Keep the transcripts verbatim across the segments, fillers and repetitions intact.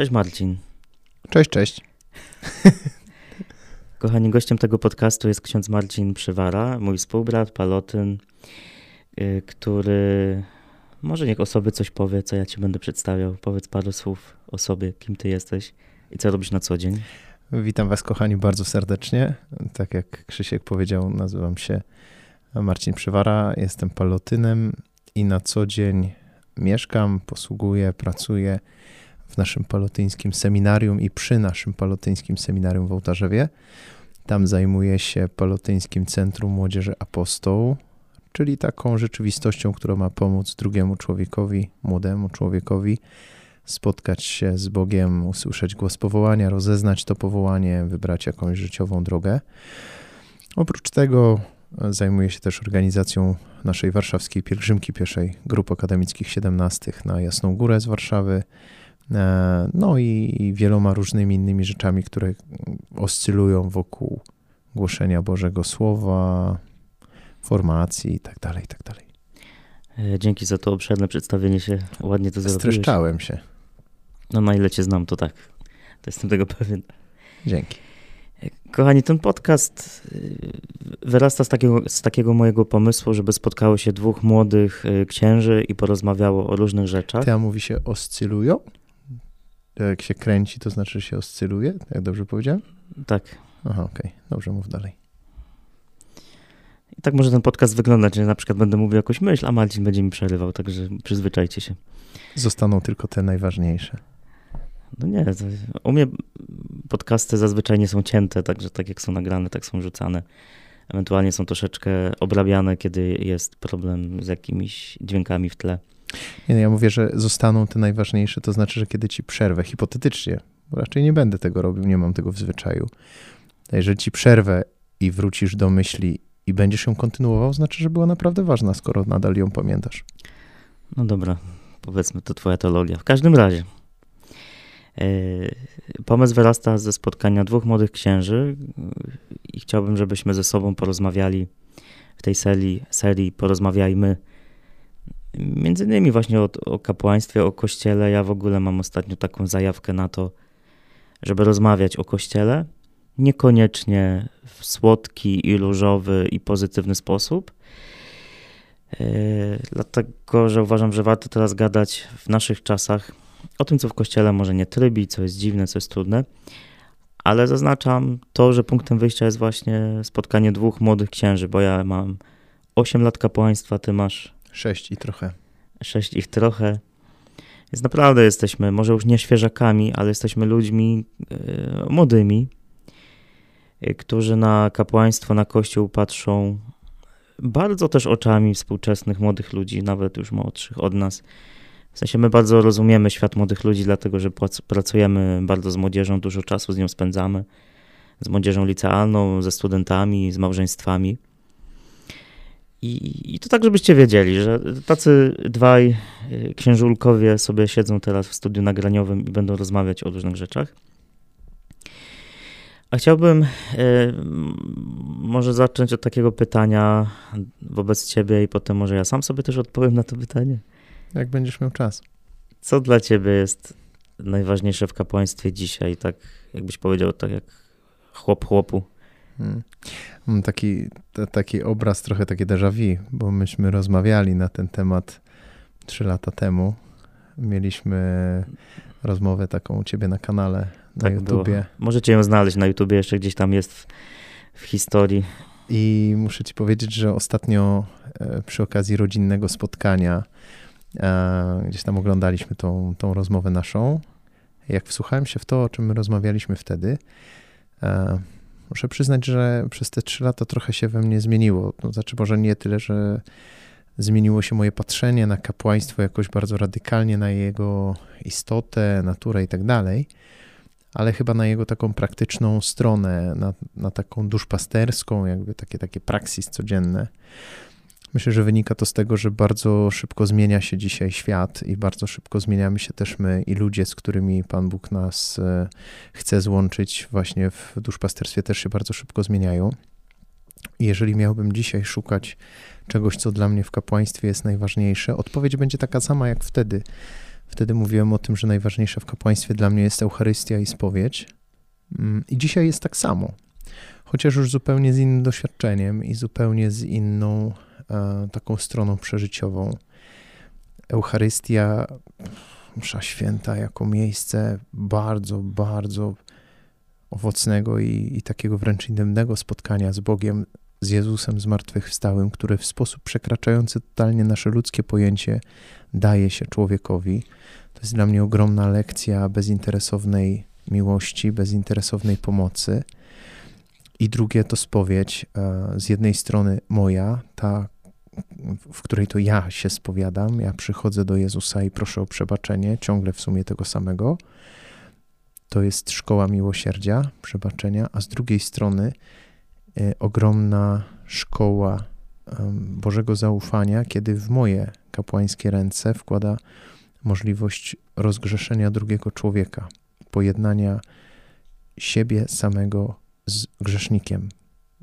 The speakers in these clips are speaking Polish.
Cześć Marcin. Cześć, cześć. Kochani, gościem tego podcastu jest ksiądz Marcin Przywara, mój współbrat, Palotyn, który... Może niech o sobie coś powie, co ja ci będę przedstawiał. Powiedz parę słów o sobie, kim ty jesteś i co robisz na co dzień. Witam was, kochani, bardzo serdecznie. Tak jak Krzysiek powiedział, nazywam się Marcin Przywara, jestem Palotynem i na co dzień mieszkam, posługuję, pracuję w naszym palotyńskim seminarium i przy naszym palotyńskim seminarium w Ołtarzewie. Tam zajmuję się Palotyńskim Centrum Młodzieży Apostoł, czyli taką rzeczywistością, która ma pomóc drugiemu człowiekowi, młodemu człowiekowi spotkać się z Bogiem, usłyszeć głos powołania, rozeznać to powołanie, wybrać jakąś życiową drogę. Oprócz tego zajmuję się też organizacją naszej warszawskiej pielgrzymki pieszej grup akademickich siedemnastych na Jasną Górę z Warszawy, no i wieloma różnymi innymi rzeczami, które oscylują wokół głoszenia Bożego Słowa, formacji i tak dalej, i tak dalej. Dzięki za to obszerne przedstawienie się. Ładnie to zrobiłeś. Streszczałem się. No na ile cię znam, to tak. To jestem tego pewien. Dzięki. Kochani, ten podcast wyrasta z takiego, z takiego mojego pomysłu, żeby spotkało się dwóch młodych księży i porozmawiało o różnych rzeczach. Ty, a mówi się oscylują? Jak się kręci, to znaczy się oscyluje? Tak dobrze powiedziałem? Tak. Aha, okej. Okay. Dobrze, mów dalej. I tak może ten podcast wyglądać, że na przykład będę mówił jakąś myśl, a Marcin będzie mi przerywał, także przyzwyczajcie się. Zostaną tylko te najważniejsze. No nie, u mnie podcasty zazwyczaj nie są cięte, także tak jak są nagrane, tak są rzucane. Ewentualnie są troszeczkę obrabiane, kiedy jest problem z jakimiś dźwiękami w tle. Nie, no ja mówię, że zostaną te najważniejsze, to znaczy, że kiedy ci przerwę, hipotetycznie, bo raczej nie będę tego robił, nie mam tego w zwyczaju. Jeżeli ci przerwę i wrócisz do myśli i będziesz ją kontynuował, znaczy, że była naprawdę ważna, skoro nadal ją pamiętasz. No dobra, powiedzmy, to twoja teologia. W każdym razie yy, pomysł wyrasta ze spotkania dwóch młodych księży i chciałbym, żebyśmy ze sobą porozmawiali w tej serii, serii porozmawiajmy między innymi właśnie o, o kapłaństwie, o Kościele. Ja w ogóle mam ostatnio taką zajawkę na to, żeby rozmawiać o Kościele. Niekoniecznie w słodki i różowy i pozytywny sposób. Yy, dlatego, że uważam, że warto teraz gadać w naszych czasach o tym, co w Kościele może nie trybi, co jest dziwne, co jest trudne, ale zaznaczam to, że punktem wyjścia jest właśnie spotkanie dwóch młodych księży, bo ja mam osiem lat kapłaństwa, ty masz... Sześć i trochę. Sześć i trochę. Więc naprawdę jesteśmy, może już nie świeżakami, ale jesteśmy ludźmi yy, młodymi, którzy na kapłaństwo, na Kościół patrzą bardzo też oczami współczesnych młodych ludzi, nawet już młodszych od nas. W sensie my bardzo rozumiemy świat młodych ludzi, dlatego że pracujemy bardzo z młodzieżą, dużo czasu z nią spędzamy, z młodzieżą licealną, ze studentami, z małżeństwami. I, i to tak, żebyście wiedzieli, że tacy dwaj księżulkowie sobie siedzą teraz w studiu nagraniowym i będą rozmawiać o różnych rzeczach. A chciałbym y, może zacząć od takiego pytania wobec ciebie i potem może ja sam sobie też odpowiem na to pytanie. Jak będziesz miał czas. Co dla ciebie jest najważniejsze w kapłaństwie dzisiaj? Tak jakbyś powiedział, tak jak chłop chłopu. Hmm. Mam taki, t- taki obraz, trochę takie déjà vu, bo myśmy rozmawiali na ten temat trzy lata temu. Mieliśmy rozmowę taką u ciebie na kanale. Na tak YouTubie. Było. Możecie ją znaleźć na YouTubie, jeszcze gdzieś tam jest w, w historii. I muszę ci powiedzieć, że ostatnio przy okazji rodzinnego spotkania e, gdzieś tam oglądaliśmy tą, tą rozmowę naszą. Jak wsłuchałem się w to, o czym my rozmawialiśmy wtedy, e, muszę przyznać, że przez te trzy lata trochę się we mnie zmieniło. To znaczy może nie tyle, że zmieniło się moje patrzenie na kapłaństwo jakoś bardzo radykalnie, na jego istotę, naturę i tak dalej, ale chyba na jego taką praktyczną stronę, na, na taką duszpasterską, jakby takie, takie praksis codzienne. Myślę, że wynika to z tego, że bardzo szybko zmienia się dzisiaj świat i bardzo szybko zmieniamy się też my i ludzie, z którymi Pan Bóg nas chce złączyć właśnie w duszpasterstwie, też się bardzo szybko zmieniają. I jeżeli miałbym dzisiaj szukać czegoś, co dla mnie w kapłaństwie jest najważniejsze, odpowiedź będzie taka sama jak wtedy. Wtedy mówiłem o tym, że najważniejsze w kapłaństwie dla mnie jest Eucharystia i spowiedź. I dzisiaj jest tak samo. Chociaż już zupełnie z innym doświadczeniem i zupełnie z inną e, taką stroną przeżyciową. Eucharystia, msza święta jako miejsce bardzo, bardzo owocnego i, i takiego wręcz intymnego spotkania z Bogiem, z Jezusem zmartwychwstałym, który w sposób przekraczający totalnie nasze ludzkie pojęcie daje się człowiekowi. To jest dla mnie ogromna lekcja bezinteresownej miłości, bezinteresownej pomocy. I drugie to spowiedź, z jednej strony moja, ta, w której to ja się spowiadam, ja przychodzę do Jezusa i proszę o przebaczenie, ciągle w sumie tego samego. To jest szkoła miłosierdzia, przebaczenia, a z drugiej strony y, ogromna szkoła y, Bożego zaufania, kiedy w moje kapłańskie ręce wkłada możliwość rozgrzeszenia drugiego człowieka, pojednania siebie samego z grzesznikiem.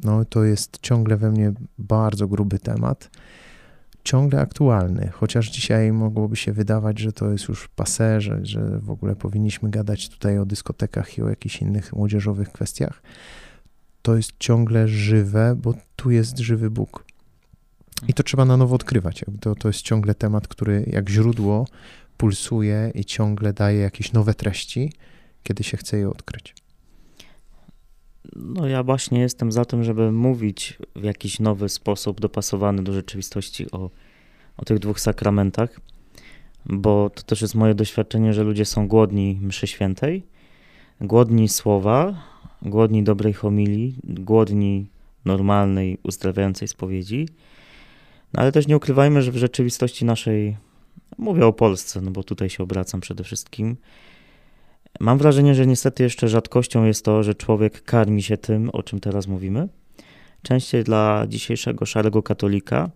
No to jest ciągle we mnie bardzo gruby temat, ciągle aktualny, chociaż dzisiaj mogłoby się wydawać, że to jest już passé, że, że w ogóle powinniśmy gadać tutaj o dyskotekach i o jakichś innych młodzieżowych kwestiach. To jest ciągle żywe, bo tu jest żywy Bóg. I to trzeba na nowo odkrywać. To, to jest ciągle temat, który jak źródło pulsuje i ciągle daje jakieś nowe treści, kiedy się chce je odkryć. No ja właśnie jestem za tym, żeby mówić w jakiś nowy sposób dopasowany do rzeczywistości o, o tych dwóch sakramentach, bo to też jest moje doświadczenie, że ludzie są głodni mszy świętej, głodni słowa, głodni dobrej homilii, głodni normalnej, uzdrawiającej spowiedzi, no ale też nie ukrywajmy, że w rzeczywistości naszej, mówię o Polsce, no bo tutaj się obracam przede wszystkim, mam wrażenie, że niestety jeszcze rzadkością jest to, że człowiek karmi się tym, o czym teraz mówimy. Częściej dla dzisiejszego szarego katolika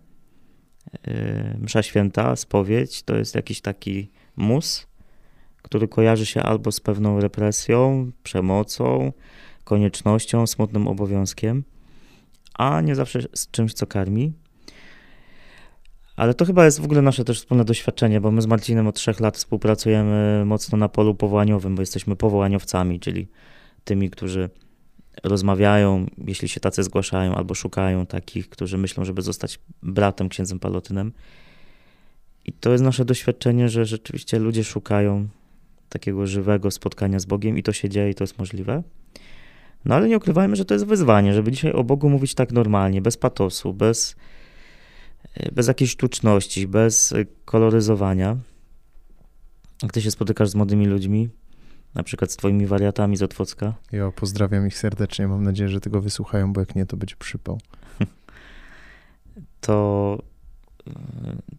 yy, msza święta, spowiedź to jest jakiś taki mus, który kojarzy się albo z pewną represją, przemocą, koniecznością, smutnym obowiązkiem, a nie zawsze z czymś, co karmi. Ale to chyba jest w ogóle nasze też wspólne doświadczenie, bo my z Marcinem od trzech lat współpracujemy mocno na polu powołaniowym, bo jesteśmy powołaniowcami, czyli tymi, którzy rozmawiają, jeśli się tacy zgłaszają, albo szukają takich, którzy myślą, żeby zostać bratem, księdzem Palotynem. I to jest nasze doświadczenie, że rzeczywiście ludzie szukają takiego żywego spotkania z Bogiem i to się dzieje i to jest możliwe. No ale nie ukrywajmy, że to jest wyzwanie, żeby dzisiaj o Bogu mówić tak normalnie, bez patosu, bez... bez jakiejś sztuczności, bez koloryzowania. Gdy się spotykasz z młodymi ludźmi, na przykład z twoimi wariatami z Otwocka. Jo, pozdrawiam ich serdecznie, mam nadzieję, że tego wysłuchają, bo jak nie, to będzie przypał. To,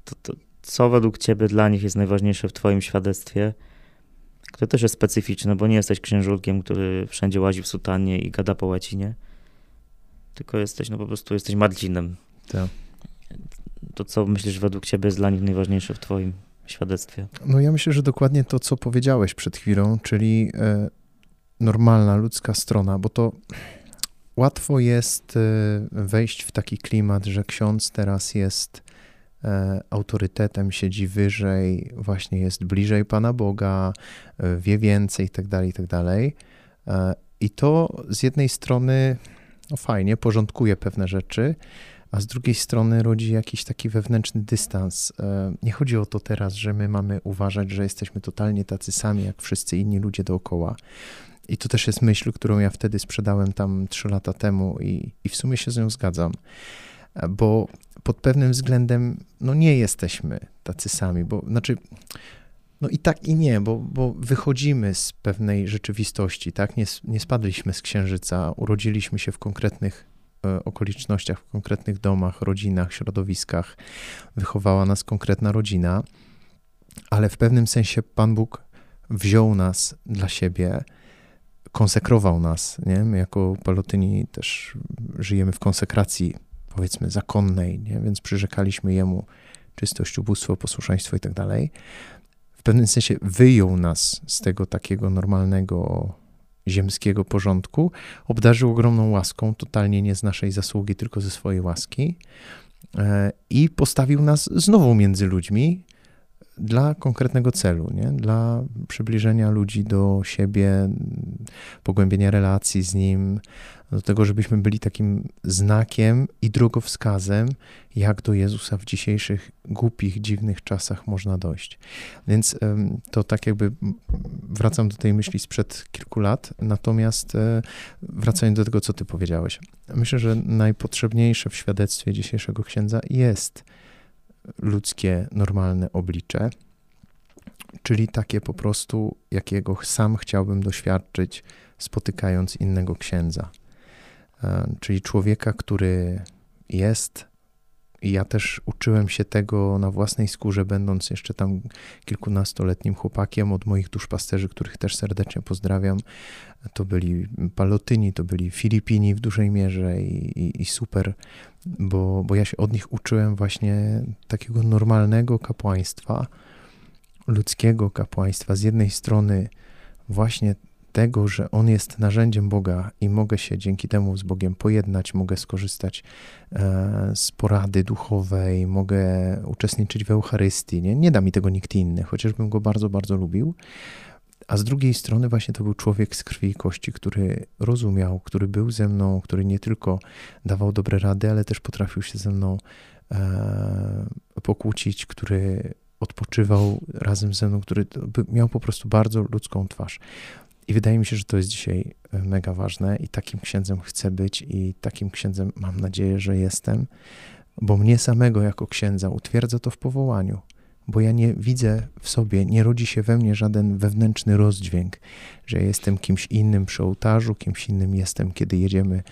to, to co według ciebie dla nich jest najważniejsze w twoim świadectwie, które też jest specyficzne, bo nie jesteś księżurkiem, który wszędzie łazi w sutannie i gada po łacinie, tylko jesteś, no po prostu jesteś Marcinem. Tak. To co myślisz według ciebie jest dla nich najważniejsze w twoim świadectwie? No ja myślę, że dokładnie to, co powiedziałeś przed chwilą, czyli e, normalna ludzka strona, bo to łatwo jest e, wejść w taki klimat, że ksiądz teraz jest e, autorytetem, siedzi wyżej, właśnie jest bliżej Pana Boga, e, wie więcej itd., itd. E, I to z jednej strony no fajnie, porządkuje pewne rzeczy, a z drugiej strony rodzi jakiś taki wewnętrzny dystans. Nie chodzi o to teraz, że my mamy uważać, że jesteśmy totalnie tacy sami, jak wszyscy inni ludzie dookoła. I to też jest myśl, którą ja wtedy sprzedałem tam trzy lata temu i, i w sumie się z nią zgadzam. Bo pod pewnym względem no nie jesteśmy tacy sami, bo znaczy... No i tak i nie, bo, bo wychodzimy z pewnej rzeczywistości, tak? Nie, nie spadliśmy z księżyca, urodziliśmy się w konkretnych okolicznościach, w konkretnych domach, rodzinach, środowiskach. Wychowała nas konkretna rodzina, ale w pewnym sensie Pan Bóg wziął nas dla siebie, konsekrował nas, nie? My jako Palotyni też żyjemy w konsekracji, powiedzmy, zakonnej, nie? Więc przyrzekaliśmy Jemu czystość, ubóstwo, posłuszeństwo i tak dalej. W pewnym sensie wyjął nas z tego takiego normalnego ziemskiego porządku, obdarzył ogromną łaską, totalnie nie z naszej zasługi, tylko ze swojej łaski i postawił nas znowu między ludźmi, dla konkretnego celu, nie? Dla przybliżenia ludzi do siebie, pogłębienia relacji z nim, do tego, żebyśmy byli takim znakiem i drogowskazem, jak do Jezusa w dzisiejszych głupich, dziwnych czasach można dojść. Więc to tak jakby wracam do tej myśli sprzed kilku lat, natomiast wracając do tego, co ty powiedziałeś. Myślę, że najpotrzebniejsze w świadectwie dzisiejszego księdza jest ludzkie, normalne oblicze, czyli takie po prostu, jakiego sam chciałbym doświadczyć, spotykając innego księdza. Czyli człowieka, który jest, i ja też uczyłem się tego na własnej skórze, będąc jeszcze tam kilkunastoletnim chłopakiem od moich duszpasterzy, których też serdecznie pozdrawiam. To byli Palotyni, to byli Filipini w dużej mierze i, i, i super, bo, bo ja się od nich uczyłem właśnie takiego normalnego kapłaństwa, ludzkiego kapłaństwa. Z jednej strony właśnie tego, że On jest narzędziem Boga i mogę się dzięki temu z Bogiem pojednać, mogę skorzystać z porady duchowej, mogę uczestniczyć w Eucharystii. Nie, nie da mi tego nikt inny, chociażbym go bardzo, bardzo lubił. A z drugiej strony właśnie to był człowiek z krwi i kości, który rozumiał, który był ze mną, który nie tylko dawał dobre rady, ale też potrafił się ze mną pokłócić, który odpoczywał razem ze mną, który miał po prostu bardzo ludzką twarz. I wydaje mi się, że to jest dzisiaj mega ważne i takim księdzem chcę być i takim księdzem mam nadzieję, że jestem, bo mnie samego jako księdza utwierdza to w powołaniu, bo ja nie widzę w sobie, nie rodzi się we mnie żaden wewnętrzny rozdźwięk, że jestem kimś innym przy ołtarzu, kimś innym jestem, kiedy jedziemy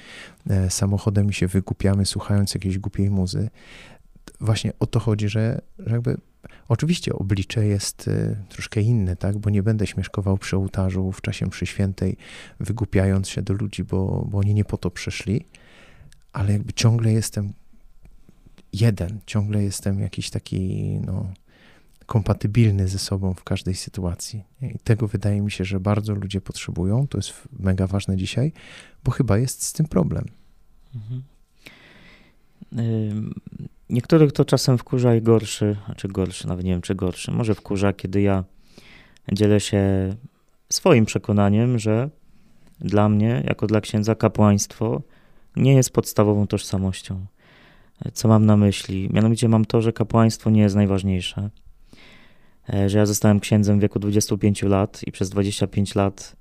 samochodem i się wygłupiamy, słuchając jakiejś głupiej muzy. Właśnie o to chodzi, że, że jakby oczywiście oblicze jest troszkę inne, tak? Bo nie będę śmieszkował przy ołtarzu w czasie mszy świętej, wygłupiając się do ludzi, bo, bo oni nie po to przyszli, ale jakby ciągle jestem jeden, ciągle jestem jakiś taki no, kompatybilny ze sobą w każdej sytuacji. I tego wydaje mi się, że bardzo ludzie potrzebują, to jest mega ważne dzisiaj, bo chyba jest z tym problem. Mhm. Y- Niektórych to czasem wkurza i gorszy, czy gorszy, nawet nie wiem, czy gorszy. Może wkurza, kiedy ja dzielę się swoim przekonaniem, że dla mnie, jako dla księdza, kapłaństwo nie jest podstawową tożsamością. Co mam na myśli? Mianowicie mam to, że kapłaństwo nie jest najważniejsze. Że ja zostałem księdzem w wieku dwudziestu pięciu lat i przez dwadzieścia pięć lat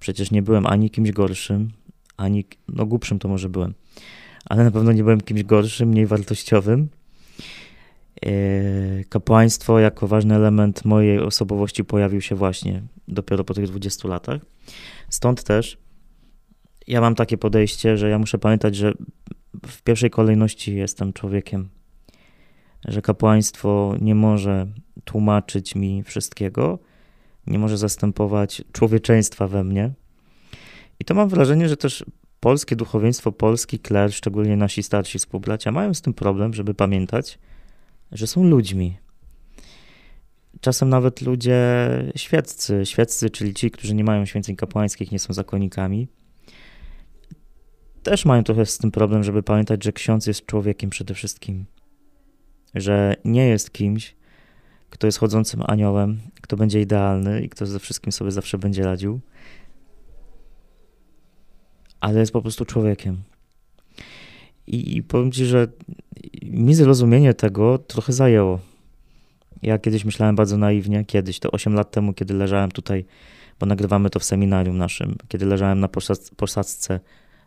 przecież nie byłem ani kimś gorszym, ani, no głupszym to może byłem. Ale na pewno nie byłem kimś gorszym, mniej wartościowym. Kapłaństwo jako ważny element mojej osobowości pojawił się właśnie dopiero po tych dwudziestu latach. Stąd też ja mam takie podejście, że ja muszę pamiętać, że w pierwszej kolejności jestem człowiekiem. Że kapłaństwo nie może tłumaczyć mi wszystkiego, nie może zastępować człowieczeństwa we mnie. I to mam wrażenie, że też polskie duchowieństwo, polski kler, szczególnie nasi starsi współbracia, mają z tym problem, żeby pamiętać, że są ludźmi. Czasem nawet ludzie świeccy, świeccy, czyli ci, którzy nie mają święceń kapłańskich, nie są zakonnikami, też mają trochę z tym problem, żeby pamiętać, że ksiądz jest człowiekiem przede wszystkim. Że nie jest kimś, kto jest chodzącym aniołem, kto będzie idealny i kto ze wszystkim sobie zawsze będzie radził. Ale jest po prostu człowiekiem. I, i powiem ci, że mi zrozumienie tego trochę zajęło. Ja kiedyś myślałem bardzo naiwnie, kiedyś, to osiem lat temu, kiedy leżałem tutaj, bo nagrywamy to w seminarium naszym, kiedy leżałem na posadzce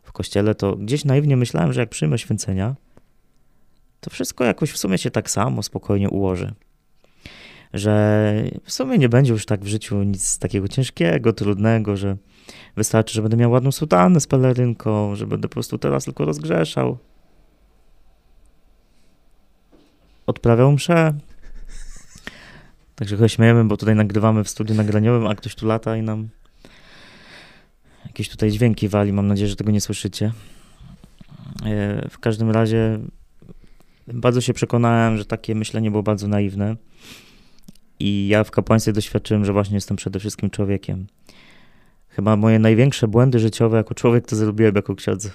w kościele, to gdzieś naiwnie myślałem, że jak przyjmę święcenia, to wszystko jakoś w sumie się tak samo spokojnie ułoży. Że w sumie nie będzie już tak w życiu nic takiego ciężkiego, trudnego, że wystarczy, że będę miał ładną sutannę z pelerynką, że będę po prostu teraz tylko rozgrzeszał. Odprawiał mszę. Także chyba śmiejemy, bo tutaj nagrywamy w studiu nagraniowym, a ktoś tu lata i nam jakieś tutaj dźwięki wali. Mam nadzieję, że tego nie słyszycie. W każdym razie bardzo się przekonałem, że takie myślenie było bardzo naiwne. I ja w kapłaństwie doświadczyłem, że właśnie jestem przede wszystkim człowiekiem. Chyba moje największe błędy życiowe jako człowiek to zrobiłem jako ksiądz.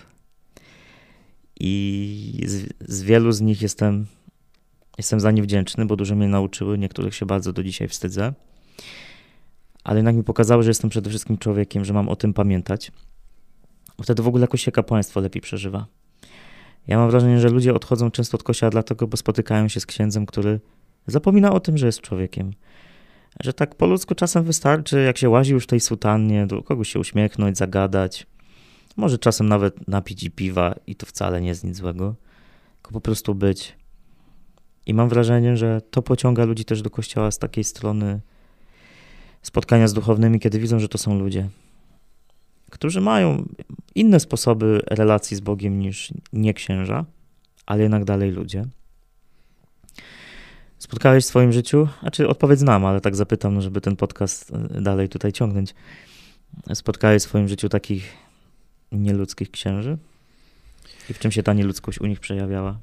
I z, z wielu z nich jestem Jestem za nie wdzięczny, bo dużo mnie nauczyły, niektórych się bardzo do dzisiaj wstydzę. Ale jednak mi pokazały, że jestem przede wszystkim człowiekiem, że mam o tym pamiętać. Wtedy w ogóle jakoś się kapłaństwo lepiej przeżywa. Ja mam wrażenie, że ludzie odchodzą często od kościoła dlatego, bo spotykają się z księdzem, który zapomina o tym, że jest człowiekiem. Że tak po ludzku czasem wystarczy, jak się łazi już w tej sutannie, do kogoś się uśmiechnąć, zagadać. Może czasem nawet napić i piwa i to wcale nie jest nic złego. Tylko po prostu być. I mam wrażenie, że to pociąga ludzi też do kościoła z takiej strony spotkania z duchownymi, kiedy widzą, że to są ludzie, którzy mają inne sposoby relacji z Bogiem niż nie księża, ale jednak dalej ludzie. Spotkałeś w swoim życiu, znaczy odpowiedź znam, ale tak zapytam, no żeby ten podcast dalej tutaj ciągnąć. Spotkałeś w swoim życiu takich nieludzkich księży? I w czym się ta nieludzkość u nich przejawiała?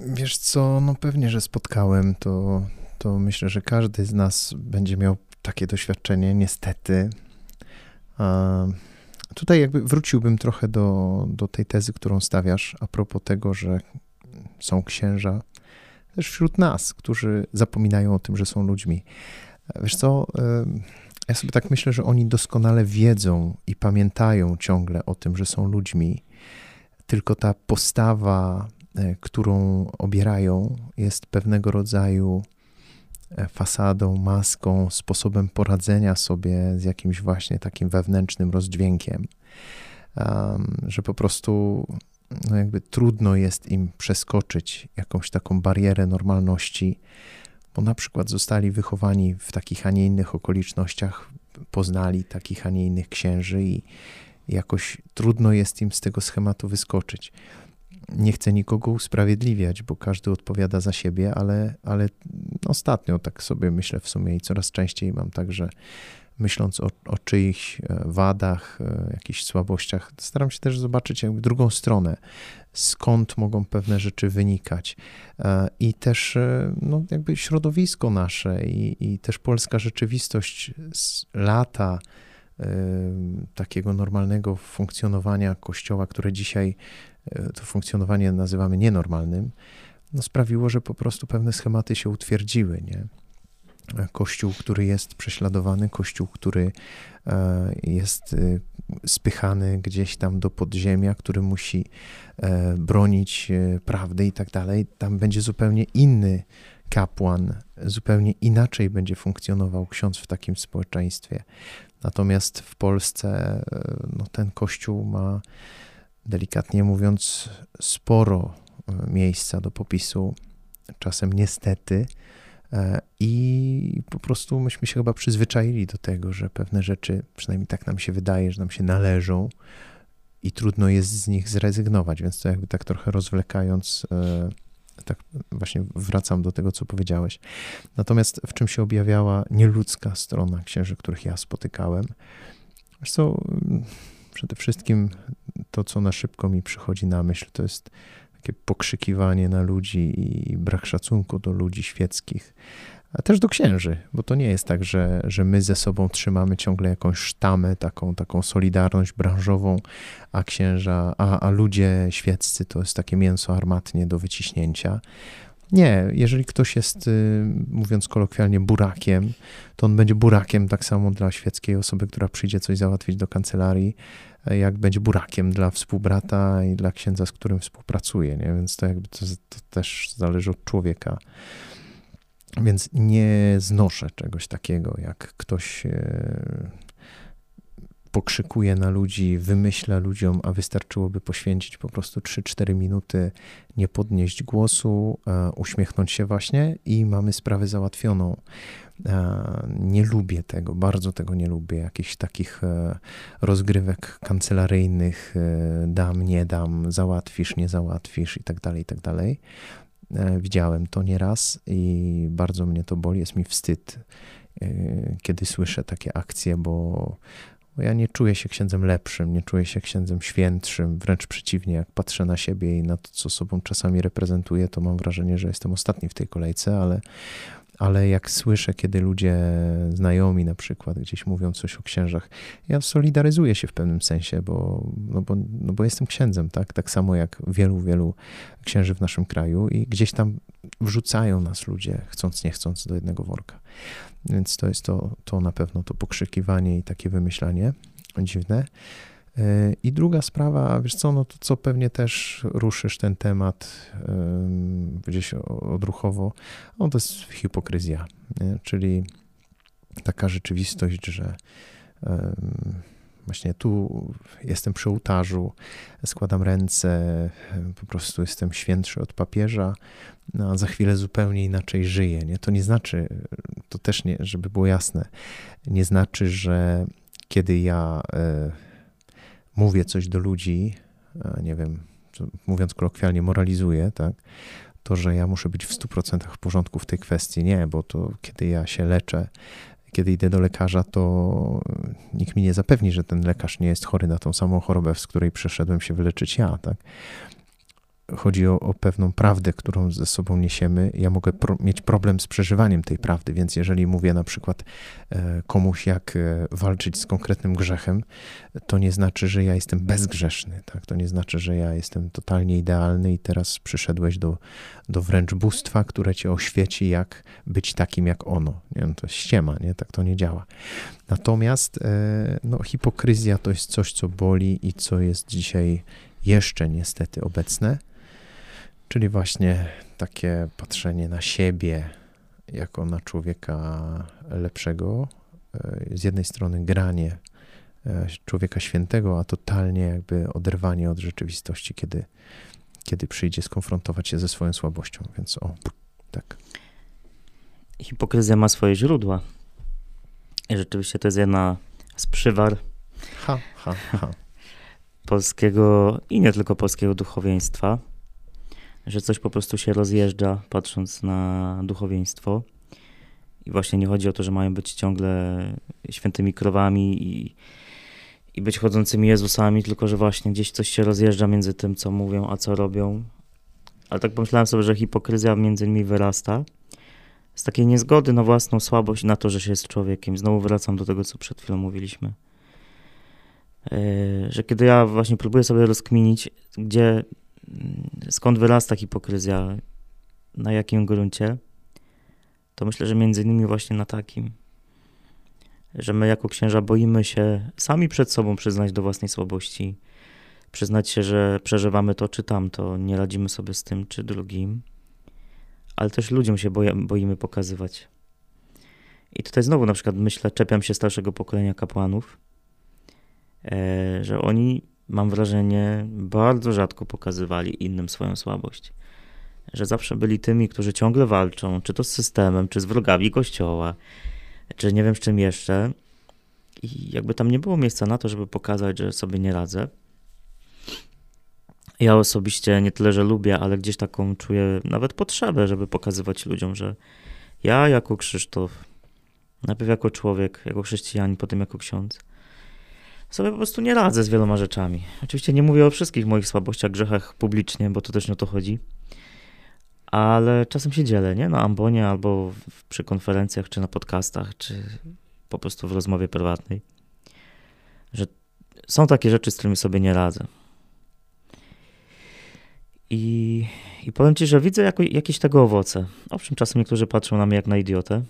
Wiesz co, no pewnie, że spotkałem, to, to myślę, że każdy z nas będzie miał takie doświadczenie, niestety. A tutaj jakby wróciłbym trochę do, do tej tezy, którą stawiasz a propos tego, że są księża też wśród nas, którzy zapominają o tym, że są ludźmi. Wiesz co, ja sobie tak myślę, że oni doskonale wiedzą i pamiętają ciągle o tym, że są ludźmi, tylko ta postawa, którą obierają, jest pewnego rodzaju fasadą, maską, sposobem poradzenia sobie z jakimś właśnie takim wewnętrznym rozdźwiękiem, że po prostu no jakby trudno jest im przeskoczyć jakąś taką barierę normalności, bo na przykład zostali wychowani w takich, a nie innych okolicznościach, poznali takich, a nie innych księży i jakoś trudno jest im z tego schematu wyskoczyć. Nie chcę nikogo usprawiedliwiać, bo każdy odpowiada za siebie, ale, ale ostatnio tak sobie myślę w sumie i coraz częściej mam tak, że myśląc o, o czyichś wadach, jakichś słabościach, staram się też zobaczyć jakby drugą stronę, skąd mogą pewne rzeczy wynikać. I też no, jakby środowisko nasze i, i też polska rzeczywistość z lata takiego normalnego funkcjonowania Kościoła, które dzisiaj to funkcjonowanie nazywamy nienormalnym, no sprawiło, że po prostu pewne schematy się utwierdziły, nie? Kościół, który jest prześladowany, Kościół, który jest spychany gdzieś tam do podziemia, który musi bronić prawdy i tak dalej, tam będzie zupełnie inny kapłan, zupełnie inaczej będzie funkcjonował ksiądz w takim społeczeństwie. Natomiast w Polsce no, ten Kościół ma, delikatnie mówiąc, sporo miejsca do popisu, czasem niestety, i po prostu myśmy się chyba przyzwyczaili do tego, że pewne rzeczy, przynajmniej tak nam się wydaje, że nam się należą i trudno jest z nich zrezygnować, więc to jakby tak trochę rozwlekając, tak właśnie wracam do tego, co powiedziałeś. Natomiast w czym się objawiała nieludzka strona księży, których ja spotykałem? Zresztą przede wszystkim to, co na szybko mi przychodzi na myśl, to jest takie pokrzykiwanie na ludzi i brak szacunku do ludzi świeckich, a też do księży, bo to nie jest tak, że, że my ze sobą trzymamy ciągle jakąś sztamę, taką, taką solidarność branżową, a księża, a, a ludzie świeccy to jest takie mięso armatnie do wyciśnięcia. Nie, jeżeli ktoś jest, mówiąc kolokwialnie, burakiem, to on będzie burakiem tak samo dla świeckiej osoby, która przyjdzie coś załatwić do kancelarii, jak będzie burakiem dla współbrata i dla księdza, z którym współpracuje, nie? Więc to jakby to, to też zależy od człowieka. Więc nie znoszę czegoś takiego, jak ktoś pokrzykuje na ludzi, wymyśla ludziom, a wystarczyłoby poświęcić po prostu trzy cztery minuty, nie podnieść głosu, uśmiechnąć się właśnie i mamy sprawę załatwioną. Nie lubię tego, bardzo tego nie lubię, jakichś takich rozgrywek kancelaryjnych, dam, nie dam, załatwisz, nie załatwisz i tak dalej, i tak dalej. Widziałem to nieraz i bardzo mnie to boli, jest mi wstyd, kiedy słyszę takie akcje, bo Bo ja nie czuję się księdzem lepszym, nie czuję się księdzem świętszym, wręcz przeciwnie, jak patrzę na siebie i na to, co sobą czasami reprezentuję, to mam wrażenie, że jestem ostatni w tej kolejce, ale, ale jak słyszę, kiedy ludzie znajomi na przykład gdzieś mówią coś o księżach, ja solidaryzuję się w pewnym sensie, bo, no bo, no bo jestem księdzem, tak? Tak samo jak wielu, wielu księży w naszym kraju i gdzieś tam wrzucają nas ludzie, chcąc, nie chcąc, do jednego worka. Więc to jest to, to na pewno to pokrzykiwanie i takie wymyślanie dziwne. I druga sprawa, wiesz co, no to co pewnie też ruszysz ten temat um, gdzieś odruchowo, no to jest hipokryzja, nie? Czyli taka rzeczywistość, że um, właśnie tu jestem przy ołtarzu, składam ręce, po prostu jestem świętszy od papieża, no, a za chwilę zupełnie inaczej żyję, nie? To nie znaczy, to też nie, żeby było jasne, nie znaczy, że kiedy ja y, mówię coś do ludzi, nie wiem, mówiąc kolokwialnie, moralizuję, tak? To, że ja muszę być w stu procentach w porządku w tej kwestii. Nie, bo to kiedy ja się leczę, kiedy idę do lekarza, to nikt mi nie zapewni, że ten lekarz nie jest chory na tą samą chorobę, z której przeszedłem się wyleczyć ja, tak? Chodzi o, o pewną prawdę, którą ze sobą niesiemy. Ja mogę pro, mieć problem z przeżywaniem tej prawdy, więc jeżeli mówię na przykład komuś, jak walczyć z konkretnym grzechem, to nie znaczy, że ja jestem bezgrzeszny. Tak? To nie znaczy, że ja jestem totalnie idealny i teraz przyszedłeś do, do wręcz bóstwa, które cię oświeci, jak być takim jak ono. Nie wiem, to jest ściema, nie? Tak to nie działa. Natomiast no, hipokryzja to jest coś, co boli i co jest dzisiaj jeszcze niestety obecne. Czyli właśnie takie patrzenie na siebie jako na człowieka lepszego. Z jednej strony granie człowieka świętego, a totalnie jakby oderwanie od rzeczywistości, kiedy, kiedy przyjdzie skonfrontować się ze swoją słabością. Więc o, tak. Hipokryzja ma swoje źródła. I rzeczywiście to jest jedna z przywar ha, ha, ha. polskiego i nie tylko polskiego duchowieństwa, że coś po prostu się rozjeżdża, patrząc na duchowieństwo. I właśnie nie chodzi o to, że mają być ciągle świętymi krowami i, i być chodzącymi Jezusami, tylko że właśnie gdzieś coś się rozjeżdża między tym, co mówią, a co robią. Ale tak pomyślałem sobie, że hipokryzja między innymi wyrasta z takiej niezgody na własną słabość, na to, że się jest człowiekiem. Znowu wracam do tego, co przed chwilą mówiliśmy. Yy, że kiedy ja właśnie próbuję sobie rozkminić, gdzie... skąd wyrasta hipokryzja, na jakim gruncie, to myślę, że między innymi właśnie na takim, że my jako księża boimy się sami przed sobą przyznać do własnej słabości, przyznać się, że przeżywamy to czy tamto, nie radzimy sobie z tym czy drugim, ale też ludziom się boja- boimy pokazywać. I tutaj znowu na przykład myślę, czepiam się starszego pokolenia kapłanów, e, że oni mam wrażenie, bardzo rzadko pokazywali innym swoją słabość. Że zawsze byli tymi, którzy ciągle walczą, czy to z systemem, czy z wrogami Kościoła, czy nie wiem z czym jeszcze. I jakby tam nie było miejsca na to, żeby pokazać, że sobie nie radzę. Ja osobiście nie tyle, że lubię, ale gdzieś taką czuję nawet potrzebę, żeby pokazywać ludziom, że ja jako Krzysztof, najpierw jako człowiek, jako chrześcijanin, potem jako ksiądz, sobie po prostu nie radzę z wieloma rzeczami. Oczywiście nie mówię o wszystkich moich słabościach, grzechach publicznie, bo to też nie o to chodzi. Ale czasem się dzielę, nie? Na ambonie albo w, przy konferencjach, czy na podcastach, czy po prostu w rozmowie prywatnej. Że są takie rzeczy, z którymi sobie nie radzę. I, i powiem ci, że widzę jako, jakieś tego owoce. Owszem, czasem niektórzy patrzą na mnie jak na idiotę.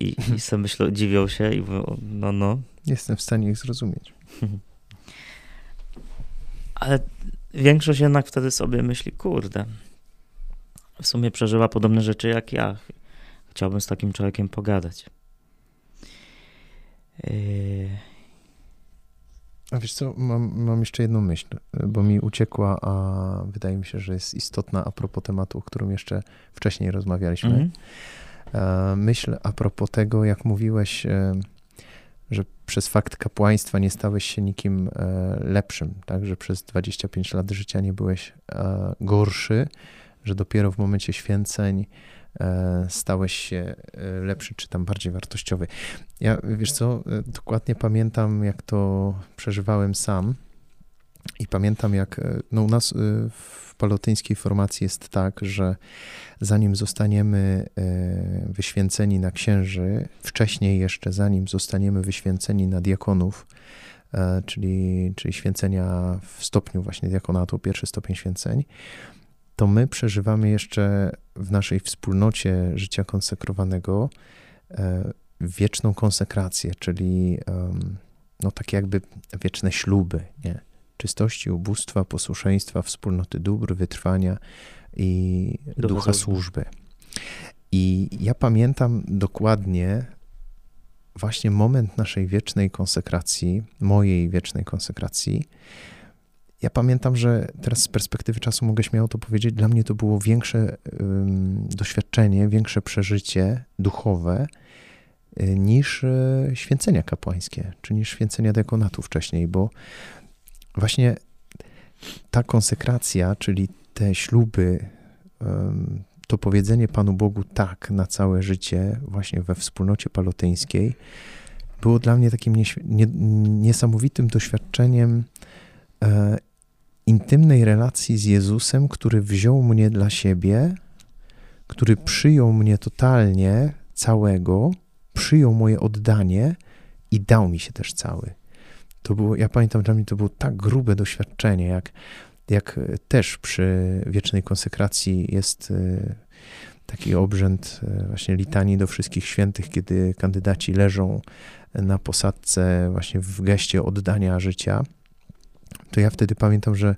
I, i sobie myślę, dziwią się i mówią, no, no. Jestem w stanie ich zrozumieć. Ale większość jednak wtedy sobie myśli, kurde, w sumie przeżywa podobne rzeczy jak ja. Chciałbym z takim człowiekiem pogadać. Yy... A wiesz co, mam, mam jeszcze jedną myśl, bo mi uciekła, a wydaje mi się, że jest istotna a propos tematu, o którym jeszcze wcześniej rozmawialiśmy. Mhm. Myśl a propos tego, jak mówiłeś, że przez fakt kapłaństwa nie stałeś się nikim lepszym, tak? Że przez dwadzieścia pięć lat życia nie byłeś gorszy, że dopiero w momencie święceń stałeś się lepszy, czy tam bardziej wartościowy. Ja, wiesz co, dokładnie pamiętam, jak to przeżywałem sam. I pamiętam, jak no u nas w palotyńskiej formacji jest tak, że zanim zostaniemy wyświęceni na księży, wcześniej jeszcze zanim zostaniemy wyświęceni na diakonów, czyli, czyli święcenia w stopniu właśnie diakonatu, pierwszy stopień święceń, to my przeżywamy jeszcze w naszej wspólnocie życia konsekrowanego wieczną konsekrację, czyli no tak jakby wieczne śluby, nie? Czystości, ubóstwa, posłuszeństwa, wspólnoty dóbr, wytrwania i ducha, ducha służby. I ja pamiętam dokładnie właśnie moment naszej wiecznej konsekracji, mojej wiecznej konsekracji. Ja pamiętam, że teraz z perspektywy czasu mogę śmiało to powiedzieć, dla mnie to było większe doświadczenie, większe przeżycie duchowe niż święcenia kapłańskie, czy niż święcenia dekonatu wcześniej, bo właśnie ta konsekracja, czyli te śluby, to powiedzenie Panu Bogu tak na całe życie właśnie we wspólnocie palotyńskiej było dla mnie takim niesamowitym doświadczeniem intymnej relacji z Jezusem, który wziął mnie dla siebie, który przyjął mnie totalnie, całego, przyjął moje oddanie i dał mi się też cały. To było, ja pamiętam, dla mnie to było tak grube doświadczenie, jak, jak też przy wiecznej konsekracji jest taki obrzęd właśnie litanii do wszystkich świętych, kiedy kandydaci leżą na posadzce właśnie w geście oddania życia. To ja wtedy pamiętam, że,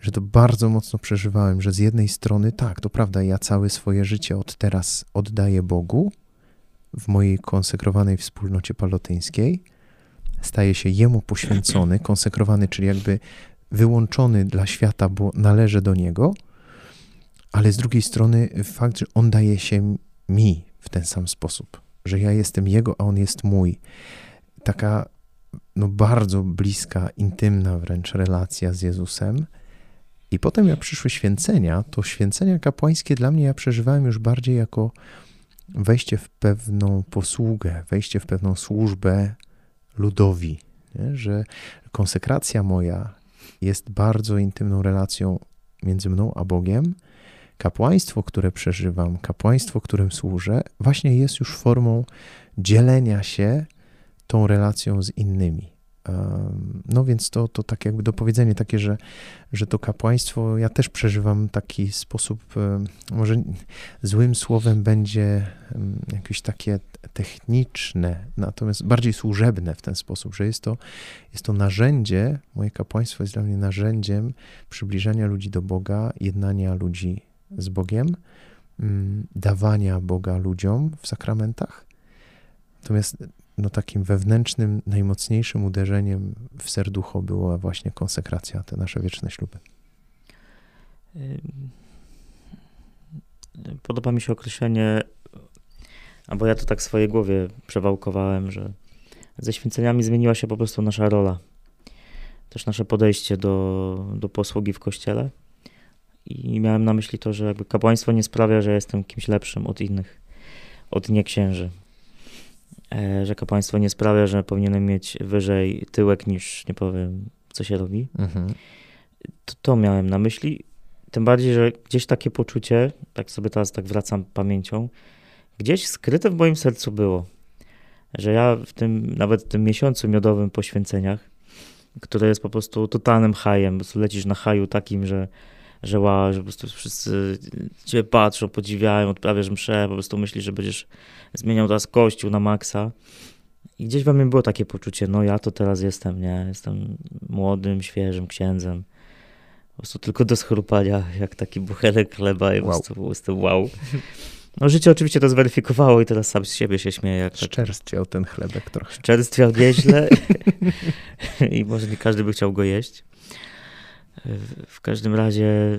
że to bardzo mocno przeżywałem, że z jednej strony tak, to prawda, ja całe swoje życie od teraz oddaję Bogu w mojej konsekrowanej wspólnocie palotyńskiej, staje się Jemu poświęcony, konsekrowany, czyli jakby wyłączony dla świata, bo należy do Niego, ale z drugiej strony fakt, że On daje się mi w ten sam sposób, że ja jestem Jego, a On jest mój. Taka no bardzo bliska, intymna wręcz relacja z Jezusem. I potem jak przyszły święcenia, to święcenia kapłańskie dla mnie ja przeżywałem już bardziej jako wejście w pewną posługę, wejście w pewną służbę ludowi, nie? Że konsekracja moja jest bardzo intymną relacją między mną a Bogiem. Kapłaństwo, które przeżywam, kapłaństwo, którym służę, właśnie jest już formą dzielenia się tą relacją z innymi. No więc to, to tak jakby dopowiedzenie takie, że, że to kapłaństwo, ja też przeżywam taki sposób, może złym słowem będzie jakieś takie techniczne, natomiast bardziej służebne w ten sposób, że jest to, jest to narzędzie, moje kapłaństwo jest dla mnie narzędziem przybliżania ludzi do Boga, jednania ludzi z Bogiem, dawania Boga ludziom w sakramentach. Natomiast no takim wewnętrznym, najmocniejszym uderzeniem w serducho była właśnie konsekracja, te nasze wieczne śluby. Podoba mi się określenie, albo ja to tak w swojej głowie przewałkowałem, że ze święceniami zmieniła się po prostu nasza rola, też nasze podejście do, do posługi w Kościele. I miałem na myśli to, że jakby kapłaństwo nie sprawia, że jestem kimś lepszym od innych, od nieksięży. Że kapłaństwo nie sprawia, że powinienem mieć wyżej tyłek niż, nie powiem, co się robi. Mhm. To, to miałem na myśli. Tym bardziej, że gdzieś takie poczucie, tak sobie teraz tak wracam pamięcią, gdzieś skryte w moim sercu było, że ja w tym, nawet w tym miesiącu miodowym po święceniach, które jest po prostu totalnym hajem, po prostu lecisz na haju takim, że, że wow, że po prostu wszyscy cię patrzą, podziwiają, odprawiasz mszę, po prostu myślisz, że będziesz zmieniał teraz Kościół na maksa. I gdzieś we mnie było takie poczucie, no ja to teraz jestem, nie? Jestem młodym, świeżym księdzem. Po prostu tylko do schrupania, jak taki buchelek chleba i wow. po, prostu, po prostu wow. No życie oczywiście to zweryfikowało i teraz sam z siebie się śmieję. Jak szczerstwiał tak. ten chlebek trochę. Szczerstwiał nieźle i może nie każdy by chciał go jeść. W każdym razie,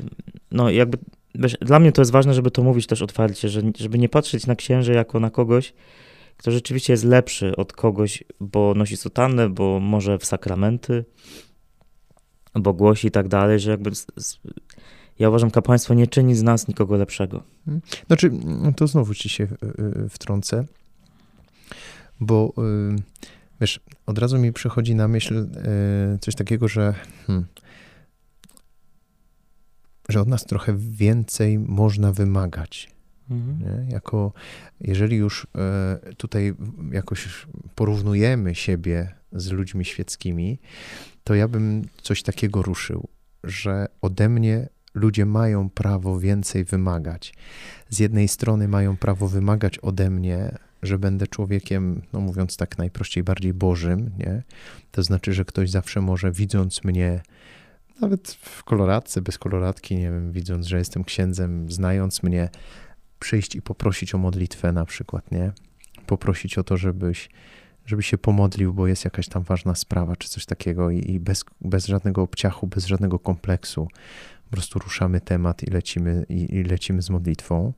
no jakby wiesz, dla mnie to jest ważne, żeby to mówić też otwarcie, że, żeby nie patrzeć na księży jako na kogoś, kto rzeczywiście jest lepszy od kogoś, bo nosi sutannę, bo może w sakramenty, bo głosi i tak dalej, że jakby ja uważam, kapłaństwo nie czyni z nas nikogo lepszego. Znaczy, to znowu ci się wtrącę, bo wiesz, od razu mi przychodzi na myśl coś takiego, że hmm, że od nas trochę więcej można wymagać. Nie? Jako, jeżeli już tutaj jakoś porównujemy siebie z ludźmi świeckimi, to ja bym coś takiego ruszył, że ode mnie ludzie mają prawo więcej wymagać. Z jednej strony mają prawo wymagać ode mnie, że będę człowiekiem, no mówiąc tak najprościej, bardziej bożym, nie? To znaczy, że ktoś zawsze może, widząc mnie, nawet w koloradce, bez koloradki, nie wiem, widząc, że jestem księdzem, znając mnie, przyjść i poprosić o modlitwę na przykład, nie? Poprosić o to, żebyś, żebyś się pomodlił, bo jest jakaś tam ważna sprawa czy coś takiego i, i bez, bez żadnego obciachu, bez żadnego kompleksu po prostu ruszamy temat i lecimy, i, i lecimy z modlitwą.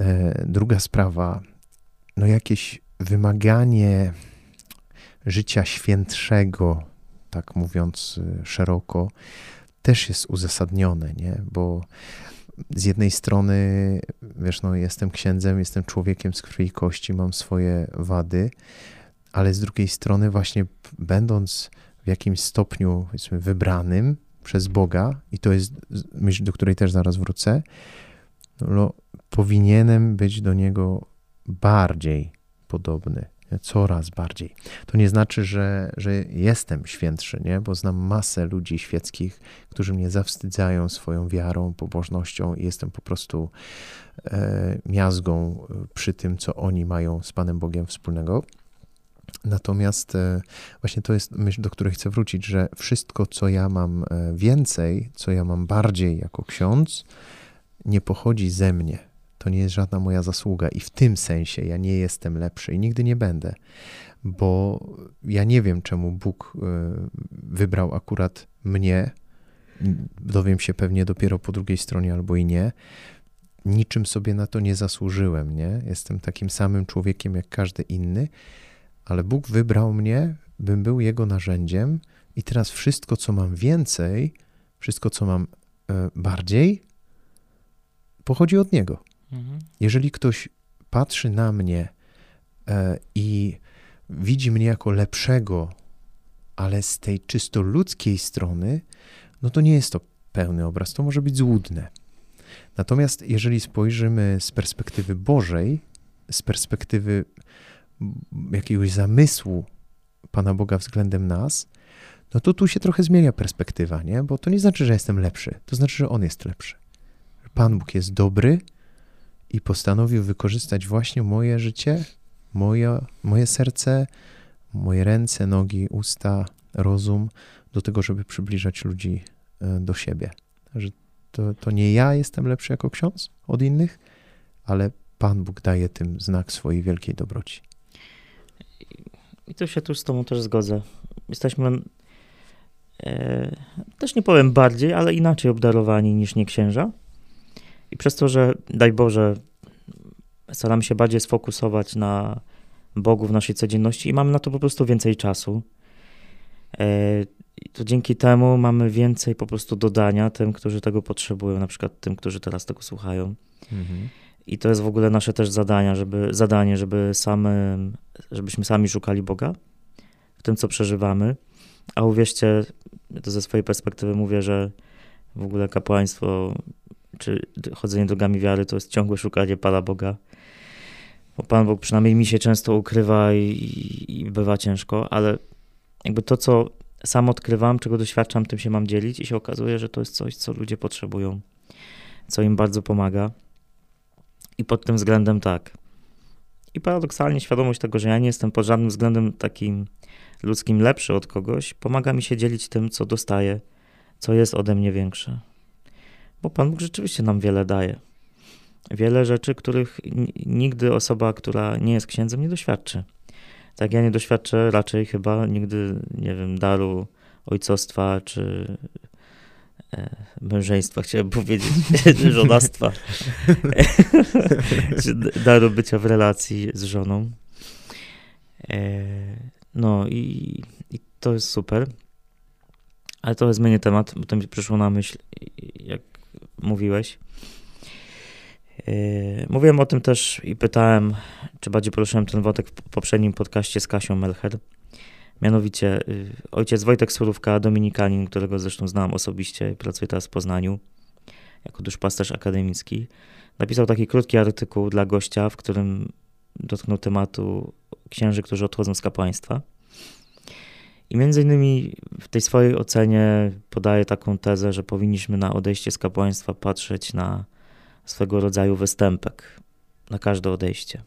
E, druga sprawa, no jakieś wymaganie życia świętszego, tak mówiąc szeroko, też jest uzasadnione, nie? Bo z jednej strony, wiesz, no jestem księdzem, jestem człowiekiem z krwi i kości, mam swoje wady, ale z drugiej strony właśnie będąc w jakimś stopniu, powiedzmy, wybranym przez Boga, i to jest myśl, do której też zaraz wrócę, no, powinienem być do Niego bardziej podobny, nie? Coraz bardziej. To nie znaczy, że, że jestem świętszy, nie? Bo znam masę ludzi świeckich, którzy mnie zawstydzają swoją wiarą, pobożnością i jestem po prostu e, miazgą przy tym, co oni mają z Panem Bogiem wspólnego. Natomiast właśnie to jest myśl, do której chcę wrócić, że wszystko, co ja mam więcej, co ja mam bardziej jako ksiądz, nie pochodzi ze mnie. To nie jest żadna moja zasługa i w tym sensie ja nie jestem lepszy i nigdy nie będę, bo ja nie wiem, czemu Bóg wybrał akurat mnie. Dowiem się pewnie dopiero po drugiej stronie albo i nie. Niczym sobie na to nie zasłużyłem, nie? Jestem takim samym człowiekiem jak każdy inny, ale Bóg wybrał mnie, bym był Jego narzędziem i teraz wszystko, co mam więcej, wszystko, co mam bardziej, pochodzi od Niego. Mhm. Jeżeli ktoś patrzy na mnie i widzi mnie jako lepszego, ale z tej czysto ludzkiej strony, no to nie jest to pełny obraz, to może być złudne. Natomiast jeżeli spojrzymy z perspektywy Bożej, z perspektywy jakiegoś zamysłu Pana Boga względem nas, no to tu się trochę zmienia perspektywa, nie? Bo to nie znaczy, że jestem lepszy, to znaczy, że On jest lepszy. Pan Bóg jest dobry i postanowił wykorzystać właśnie moje życie, moje, moje serce, moje ręce, nogi, usta, rozum do tego, żeby przybliżać ludzi do siebie. Że to, to nie ja jestem lepszy jako ksiądz od innych, ale Pan Bóg daje tym znak swojej wielkiej dobroci. I to się tu z Tobą też zgodzę. Jesteśmy, e, też nie powiem bardziej, ale inaczej obdarowani niż nieksięża. I przez to, że daj Boże, staramy się bardziej sfokusować na Bogu w naszej codzienności i mamy na to po prostu więcej czasu. E, to dzięki temu mamy więcej po prostu dodania tym, którzy tego potrzebują, na przykład tym, którzy teraz tego słuchają. Mhm. I to jest w ogóle nasze też zadania, żeby, zadanie, żeby same, żebyśmy sami szukali Boga w tym, co przeżywamy. A uwierzcie, to ze swojej perspektywy mówię, że w ogóle kapłaństwo czy chodzenie drogami wiary to jest ciągłe szukanie Pana Boga. Bo Pan Bóg przynajmniej mi się często ukrywa i, i, i bywa ciężko, ale jakby to, co sam odkrywam, czego doświadczam, tym się mam dzielić i się okazuje, że to jest coś, co ludzie potrzebują, co im bardzo pomaga. I pod tym względem tak. I paradoksalnie świadomość tego, że ja nie jestem pod żadnym względem takim ludzkim lepszy od kogoś, pomaga mi się dzielić tym, co dostaję, co jest ode mnie większe. Bo Pan Bóg rzeczywiście nam wiele daje. Wiele rzeczy, których nigdy osoba, która nie jest księdzem, nie doświadczy. Tak ja nie doświadczę raczej chyba nigdy, nie wiem, daru ojcostwa, czy mężeństwa, chciałem powiedzieć, żonastwa, daru bycia w relacji z żoną. No i, i to jest super, ale to zmienię temat, bo to mi przyszło na myśl, jak mówiłeś. Mówiłem o tym też i pytałem, czy bardziej poruszyłem ten wątek w poprzednim podcaście z Kasią Melcher. Mianowicie ojciec Wojtek Surówka, dominikanin, którego zresztą znam osobiście i pracuje teraz w Poznaniu, jako duszpasterz akademicki, napisał taki krótki artykuł dla Gościa, w którym dotknął tematu księży, którzy odchodzą z kapłaństwa. I między innymi w tej swojej ocenie podaje taką tezę, że powinniśmy na odejście z kapłaństwa patrzeć na swego rodzaju występek, na każde odejście.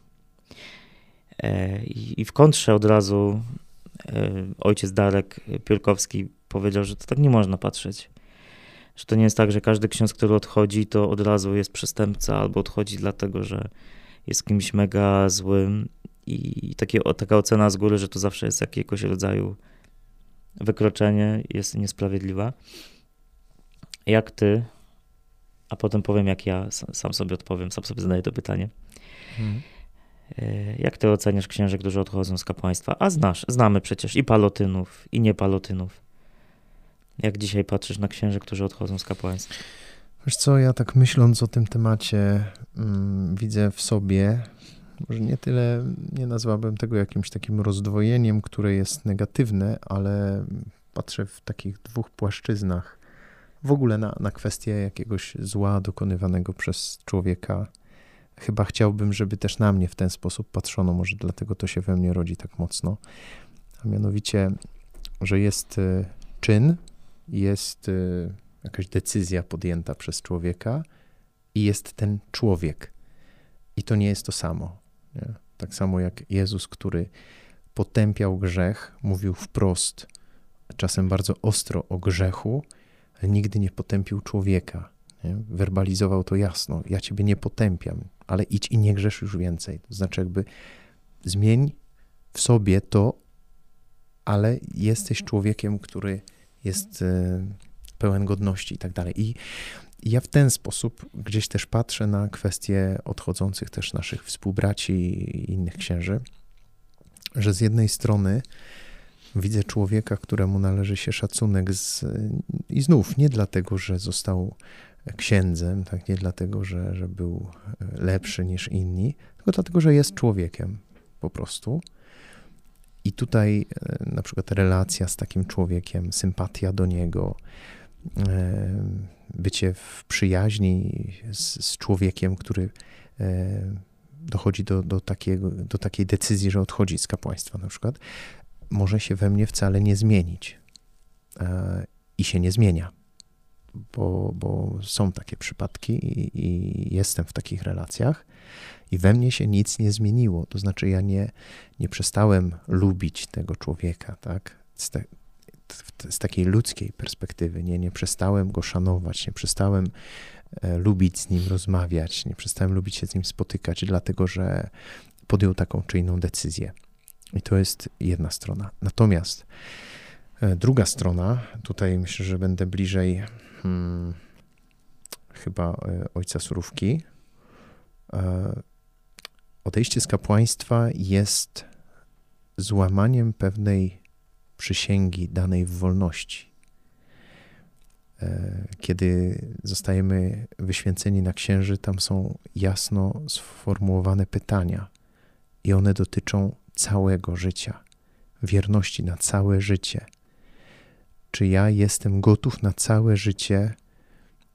I w kontrze od razu ojciec Darek Piórkowski powiedział, że to tak nie można patrzeć. Że to nie jest tak, że każdy ksiądz, który odchodzi, to od razu jest przestępca albo odchodzi dlatego, że jest kimś mega złym. I takie, taka ocena z góry, że to zawsze jest jakiegoś rodzaju wykroczenie, jest niesprawiedliwa. Jak ty, a potem powiem jak ja, sam sobie odpowiem, sam sobie zadaję to pytanie. Mhm. Jak ty oceniasz księży, którzy odchodzą z kapłaństwa? A znasz, znamy przecież i palotynów, i niepalotynów. Jak dzisiaj patrzysz na księży, którzy odchodzą z kapłaństwa? Wiesz co, ja tak myśląc o tym temacie mm, widzę w sobie, może nie tyle, nie nazwałbym tego jakimś takim rozdwojeniem, które jest negatywne, ale patrzę w takich dwóch płaszczyznach w ogóle na, na kwestię jakiegoś zła dokonywanego przez człowieka. Chyba chciałbym, żeby też na mnie w ten sposób patrzono, może dlatego to się we mnie rodzi tak mocno. A mianowicie, że jest czyn, jest jakaś decyzja podjęta przez człowieka i jest ten człowiek. I to nie jest to samo. Nie? Tak samo jak Jezus, który potępiał grzech, mówił wprost, czasem bardzo ostro o grzechu, ale nigdy nie potępił człowieka. Nie? Werbalizował to jasno. Ja ciebie nie potępiam, ale idź i nie grzesz już więcej. To znaczy jakby zmień w sobie to, ale jesteś człowiekiem, który jest pełen godności i tak dalej. I ja w ten sposób gdzieś też patrzę na kwestie odchodzących też naszych współbraci i innych księży, że z jednej strony widzę człowieka, któremu należy się szacunek z, i znów nie dlatego, że został księdzem, tak, nie dlatego, że, że był lepszy niż inni, tylko dlatego, że jest człowiekiem po prostu. I tutaj na przykład relacja z takim człowiekiem, sympatia do niego, bycie w przyjaźni z, z człowiekiem, który dochodzi do, do, takiego, do takiej decyzji, że odchodzi z kapłaństwa na przykład, może się we mnie wcale nie zmienić i się nie zmienia, bo, bo są takie przypadki i, i jestem w takich relacjach i we mnie się nic nie zmieniło, to znaczy ja nie, nie przestałem lubić tego człowieka, tak? Z te, z takiej ludzkiej perspektywy, nie, nie przestałem go szanować, nie przestałem lubić z nim rozmawiać, nie przestałem lubić się z nim spotykać, dlatego że podjął taką czy inną decyzję. I to jest jedna strona. Natomiast druga strona, tutaj myślę, że będę bliżej hmm, chyba ojca Surówki. Odejście z kapłaństwa jest złamaniem pewnej przysięgi danej w wolności. Kiedy zostajemy wyświęceni na księży, tam są jasno sformułowane pytania i one dotyczą całego życia, wierności na całe życie. Czy ja jestem gotów na całe życie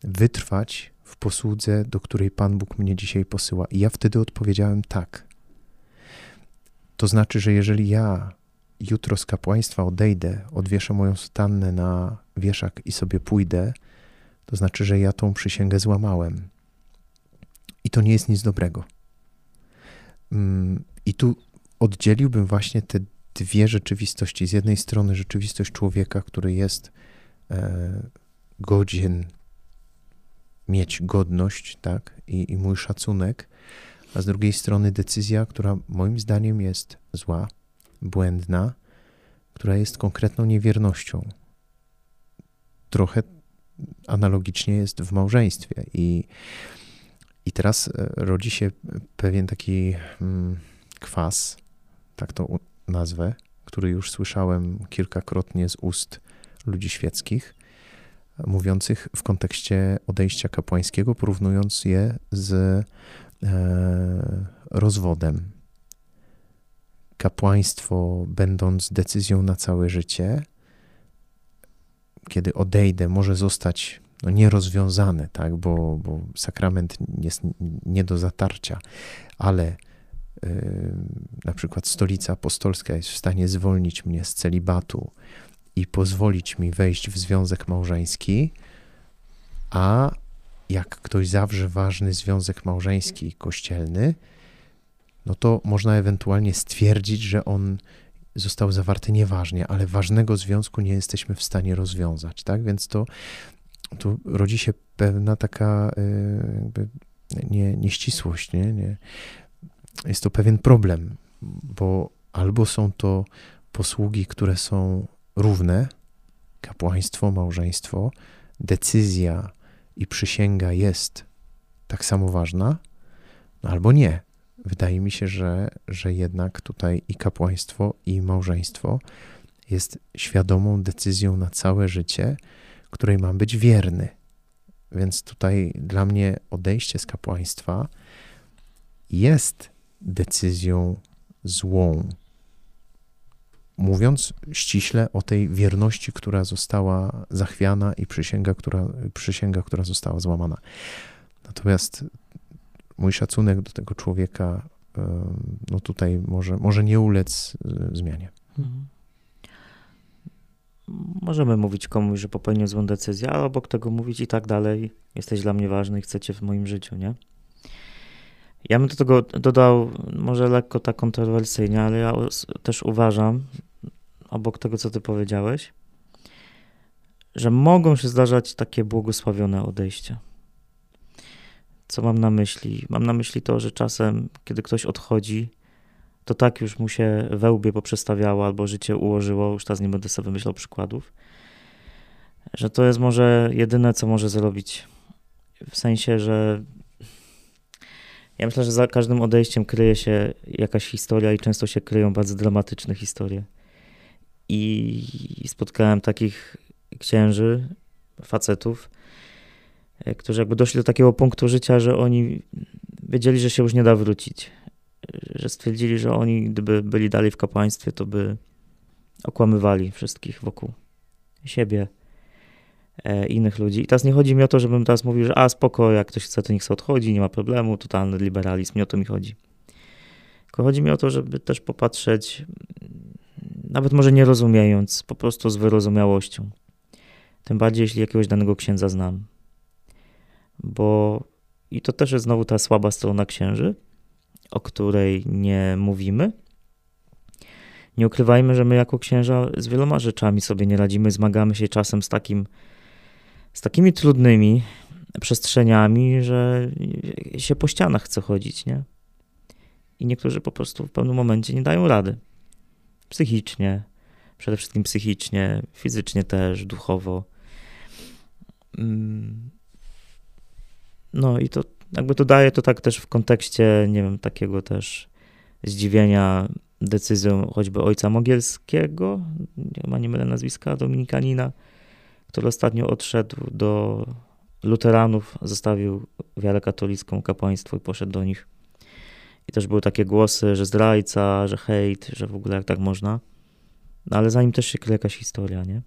wytrwać w posłudze, do której Pan Bóg mnie dzisiaj posyła? I ja wtedy odpowiedziałem tak. To znaczy, że jeżeli ja jutro z kapłaństwa odejdę, odwieszę moją sutannę na wieszak i sobie pójdę, to znaczy, że ja tą przysięgę złamałem. I to nie jest nic dobrego. I tu oddzieliłbym właśnie te dwie rzeczywistości. Z jednej strony rzeczywistość człowieka, który jest godzien mieć godność, tak? I, i mój szacunek, a z drugiej strony decyzja, która moim zdaniem jest zła, błędna, która jest konkretną niewiernością. Trochę analogicznie jest w małżeństwie. I, i teraz rodzi się pewien taki mm, kwas, tak to nazwę, który już słyszałem kilkakrotnie z ust ludzi świeckich, mówiących w kontekście odejścia kapłańskiego, porównując je z e, rozwodem. Kapłaństwo, będąc decyzją na całe życie, kiedy odejdę, może zostać no, nierozwiązane, tak? bo, bo sakrament jest nie do zatarcia, ale yy, na przykład Stolica Apostolska jest w stanie zwolnić mnie z celibatu i pozwolić mi wejść w związek małżeński, a jak ktoś zawrze ważny związek małżeński kościelny, no to można ewentualnie stwierdzić, że on został zawarty nieważnie, ale ważnego związku nie jesteśmy w stanie rozwiązać, tak? Więc to tu rodzi się pewna taka jakby nie, nieścisłość, nie? Nie. Jest to pewien problem, bo albo są to posługi, które są równe, kapłaństwo, małżeństwo, decyzja i przysięga jest tak samo ważna, no albo nie. Wydaje mi się, że, że jednak tutaj i kapłaństwo, i małżeństwo jest świadomą decyzją na całe życie, której mam być wierny. Więc tutaj dla mnie odejście z kapłaństwa jest decyzją złą. Mówiąc ściśle o tej wierności, która została zachwiana i przysięga, która, przysięga, która została złamana. Natomiast mój szacunek do tego człowieka, no tutaj może, może nie ulec zmianie. Mhm. Możemy mówić komuś, że popełnił złą decyzję, a obok tego mówić i tak dalej. Jesteś dla mnie ważny i chcecie w moim życiu, nie? Ja bym do tego dodał, może lekko tak kontrowersyjnie, ale ja też uważam, obok tego, co ty powiedziałeś, że mogą się zdarzać takie błogosławione odejścia. Co mam na myśli? Mam na myśli to, że czasem, kiedy ktoś odchodzi, to tak już mu się we łbie poprzestawiało albo życie ułożyło, już teraz nie będę sobie wymyślał przykładów, że to jest może jedyne, co może zrobić. W sensie, że ja myślę, że za każdym odejściem kryje się jakaś historia i często się kryją bardzo dramatyczne historie. I spotkałem takich księży, facetów, którzy jakby doszli do takiego punktu życia, że oni wiedzieli, że się już nie da wrócić. Że stwierdzili, że oni gdyby byli dalej w kapłaństwie, to by okłamywali wszystkich wokół siebie, e, innych ludzi. I teraz nie chodzi mi o to, żebym teraz mówił, że a spoko, jak ktoś chce, to niech sobie odchodzi, nie ma problemu, totalny liberalizm, nie o to mi chodzi. Tylko chodzi mi o to, żeby też popatrzeć, nawet może nie rozumiejąc, po prostu z wyrozumiałością. Tym bardziej, jeśli jakiegoś danego księdza znam. Bo i to też jest znowu ta słaba strona księży, o której nie mówimy. Nie ukrywajmy, że my jako księża z wieloma rzeczami sobie nie radzimy, zmagamy się czasem z, takim, z takimi trudnymi przestrzeniami, że się po ścianach chce chodzić, nie? I niektórzy po prostu w pewnym momencie nie dają rady. Psychicznie, przede wszystkim psychicznie, fizycznie też, duchowo. Mm. No i to jakby to daje to tak też w kontekście, nie wiem, takiego też zdziwienia decyzją choćby ojca Mogielskiego, chyba nie mylę nazwiska, dominikanina, który ostatnio odszedł do luteranów, zostawił wiarę katolicką, kapłaństwo i poszedł do nich. I też były takie głosy, że zdrajca, że hejt, że w ogóle jak tak można. No ale za nim też się kryje jakaś historia, nie?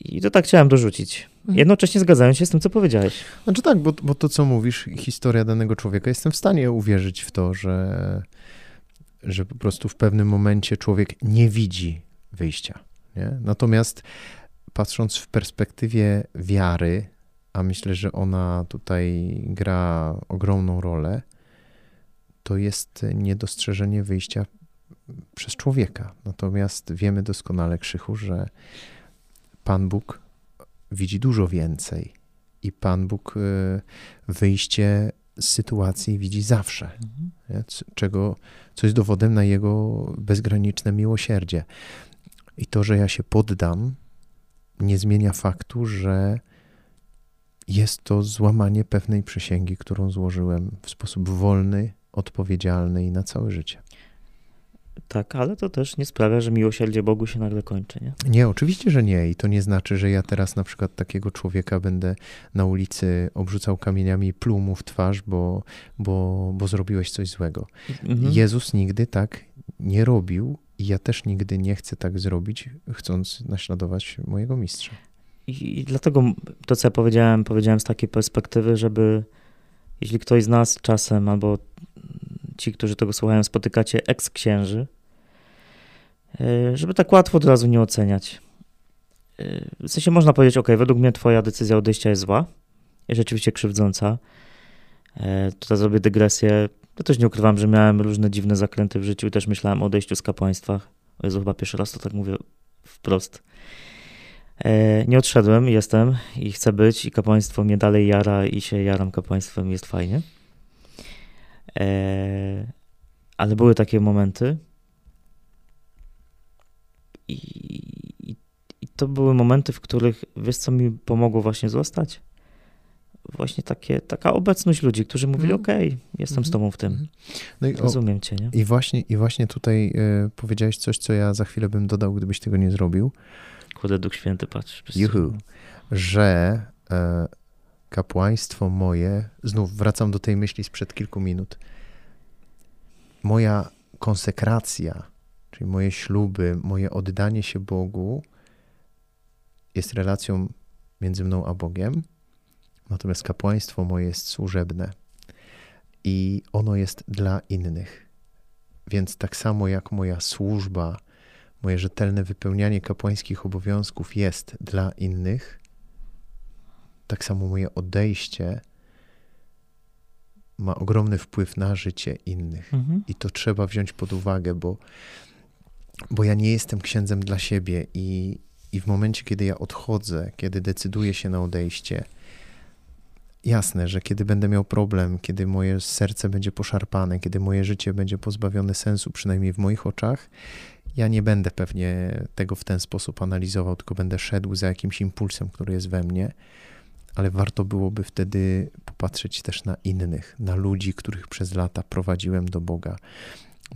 I to tak chciałem dorzucić. Jednocześnie zgadzając się z tym, co powiedziałeś. Znaczy tak, bo, bo to, co mówisz, historia danego człowieka, jestem w stanie uwierzyć w to, że, że po prostu w pewnym momencie człowiek nie widzi wyjścia. Nie? Natomiast patrząc w perspektywie wiary, a myślę, że ona tutaj gra ogromną rolę, to jest niedostrzeżenie wyjścia przez człowieka. Natomiast wiemy doskonale, Krzychu, że Pan Bóg widzi dużo więcej i Pan Bóg wyjście z sytuacji widzi zawsze, mhm. czego, co jest dowodem na Jego bezgraniczne miłosierdzie. I to, że ja się poddam, nie zmienia faktu, że jest to złamanie pewnej przysięgi, którą złożyłem w sposób wolny, odpowiedzialny i na całe życie. Tak, ale to też nie sprawia, że miłosierdzie Bogu się nagle kończy, nie? Nie, oczywiście, że nie. I to nie znaczy, że ja teraz na przykład takiego człowieka będę na ulicy obrzucał kamieniami i pluł mu w twarz, bo, bo, bo zrobiłeś coś złego. Mhm. Jezus nigdy tak nie robił i ja też nigdy nie chcę tak zrobić, chcąc naśladować mojego mistrza. i, i dlatego to, co ja powiedziałem, powiedziałem z takiej perspektywy, żeby jeśli ktoś z nas czasem, albo ci, którzy tego słuchają, spotykacie eks-księży, żeby tak łatwo od razu nie oceniać. W sensie można powiedzieć, ok, według mnie twoja decyzja odejścia jest zła, jest rzeczywiście krzywdząca. Tutaj zrobię dygresję. Ja też nie ukrywam, że miałem różne dziwne zakręty w życiu i też myślałem o odejściu z kapłaństwa. O Jezu, chyba pierwszy raz to tak mówię wprost. Nie odszedłem, jestem i chcę być i kapłaństwo mnie dalej jara i się jaram kapłaństwem, jest fajnie. Ale były takie momenty i, i, i to były momenty, w których, wiesz co mi pomogło właśnie zostać? Właśnie takie, taka obecność ludzi, którzy mówili, mm. okej, okay, jestem mm. z tobą w tym. No i, rozumiem cię, nie? I właśnie, i właśnie tutaj y, powiedziałeś coś, co ja za chwilę bym dodał, gdybyś tego nie zrobił. Kurde, Duch Święty, patrz. Juhu. Że y, kapłaństwo moje, znów wracam do tej myśli sprzed kilku minut, moja konsekracja, czyli moje śluby, moje oddanie się Bogu jest relacją między mną a Bogiem. Natomiast kapłaństwo moje jest służebne i ono jest dla innych. Więc tak samo jak moja służba, moje rzetelne wypełnianie kapłańskich obowiązków jest dla innych, tak samo moje odejście ma ogromny wpływ na życie innych. Mhm. I to trzeba wziąć pod uwagę, bo, bo ja nie jestem księdzem dla siebie i, i w momencie, kiedy ja odchodzę, kiedy decyduję się na odejście, jasne, że kiedy będę miał problem, kiedy moje serce będzie poszarpane, kiedy moje życie będzie pozbawione sensu, przynajmniej w moich oczach, ja nie będę pewnie tego w ten sposób analizował, tylko będę szedł za jakimś impulsem, który jest we mnie, ale warto byłoby wtedy popatrzeć też na innych, na ludzi, których przez lata prowadziłem do Boga,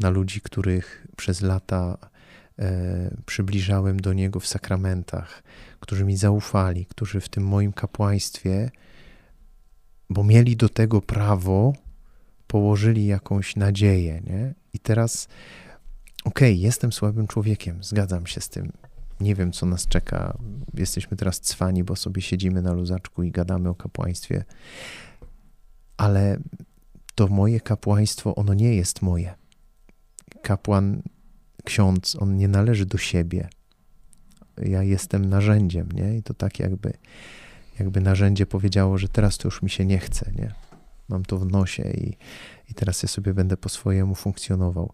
na ludzi, których przez lata e, przybliżałem do Niego w sakramentach, którzy mi zaufali, którzy w tym moim kapłaństwie, bo mieli do tego prawo, położyli jakąś nadzieję, nie? I teraz, okej, okay, jestem słabym człowiekiem, zgadzam się z tym. Nie wiem, co nas czeka. Jesteśmy teraz cwani, bo sobie siedzimy na luzaczku i gadamy o kapłaństwie. Ale to moje kapłaństwo, ono nie jest moje. Kapłan, ksiądz, on nie należy do siebie. Ja jestem narzędziem, nie? I to tak jakby... jakby narzędzie powiedziało, że teraz to już mi się nie chce, nie? Mam to w nosie i, i teraz ja sobie będę po swojemu funkcjonował.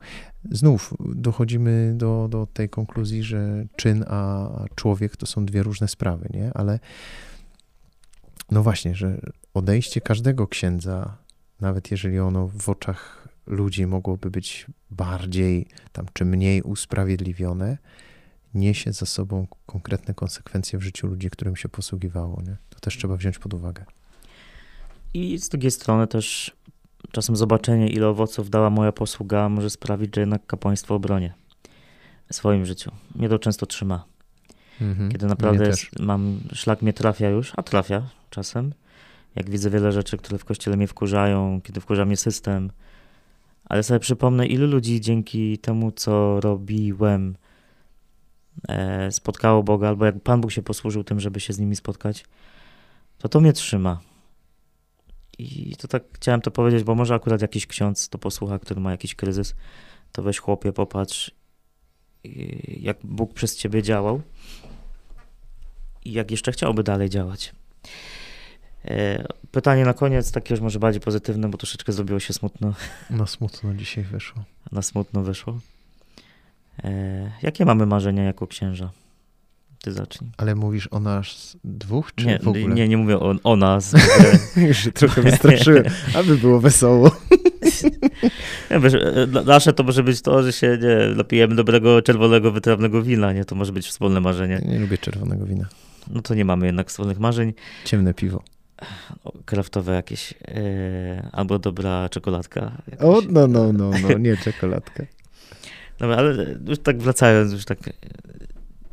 Znów dochodzimy do, do tej konkluzji, że czyn a człowiek to są dwie różne sprawy, nie? Ale no właśnie, że odejście każdego księdza, nawet jeżeli ono w oczach ludzi mogłoby być bardziej tam czy mniej usprawiedliwione, niesie za sobą konkretne konsekwencje w życiu ludzi, którym się posługiwało, nie? To też trzeba wziąć pod uwagę. I z drugiej strony też czasem zobaczenie, ile owoców dała moja posługa, może sprawić, że jednak kapłaństwo obronię w swoim życiu. Mnie to często trzyma. Mhm. Kiedy naprawdę jest, mam, szlak mnie trafia już, a trafia czasem. Jak widzę wiele rzeczy, które w kościele mnie wkurzają, kiedy wkurza mnie system. Ale sobie przypomnę, ilu ludzi dzięki temu, co robiłem, spotkało Boga, albo jak Pan Bóg się posłużył tym, żeby się z nimi spotkać, to to mnie trzyma. I to tak chciałem to powiedzieć, bo może akurat jakiś ksiądz to posłucha, który ma jakiś kryzys, to weź chłopie, popatrz, jak Bóg przez ciebie działał i jak jeszcze chciałby dalej działać. Pytanie na koniec, takie już może bardziej pozytywne, bo troszeczkę zrobiło się smutno. Na smutno dzisiaj wyszło. Na smutno wyszło. Jakie mamy marzenia jako księża? Ty zacznij. Ale mówisz o nas dwóch, czy nie, w ogóle? Nie, nie mówię o, o nas. Już trochę wystraszyłem, aby było wesoło. Nie, wiesz, nasze to może być to, że się nie, napijemy dobrego, czerwonego, wytrawnego wina. Nie? To może być wspólne marzenie. Nie lubię czerwonego wina. No to nie mamy jednak wspólnych marzeń. Ciemne piwo. Kraftowe jakieś. Yy, albo dobra czekoladka. Jakaś. O, no, no, no, no, nie czekoladka. Dobra, ale już tak wracając, już tak,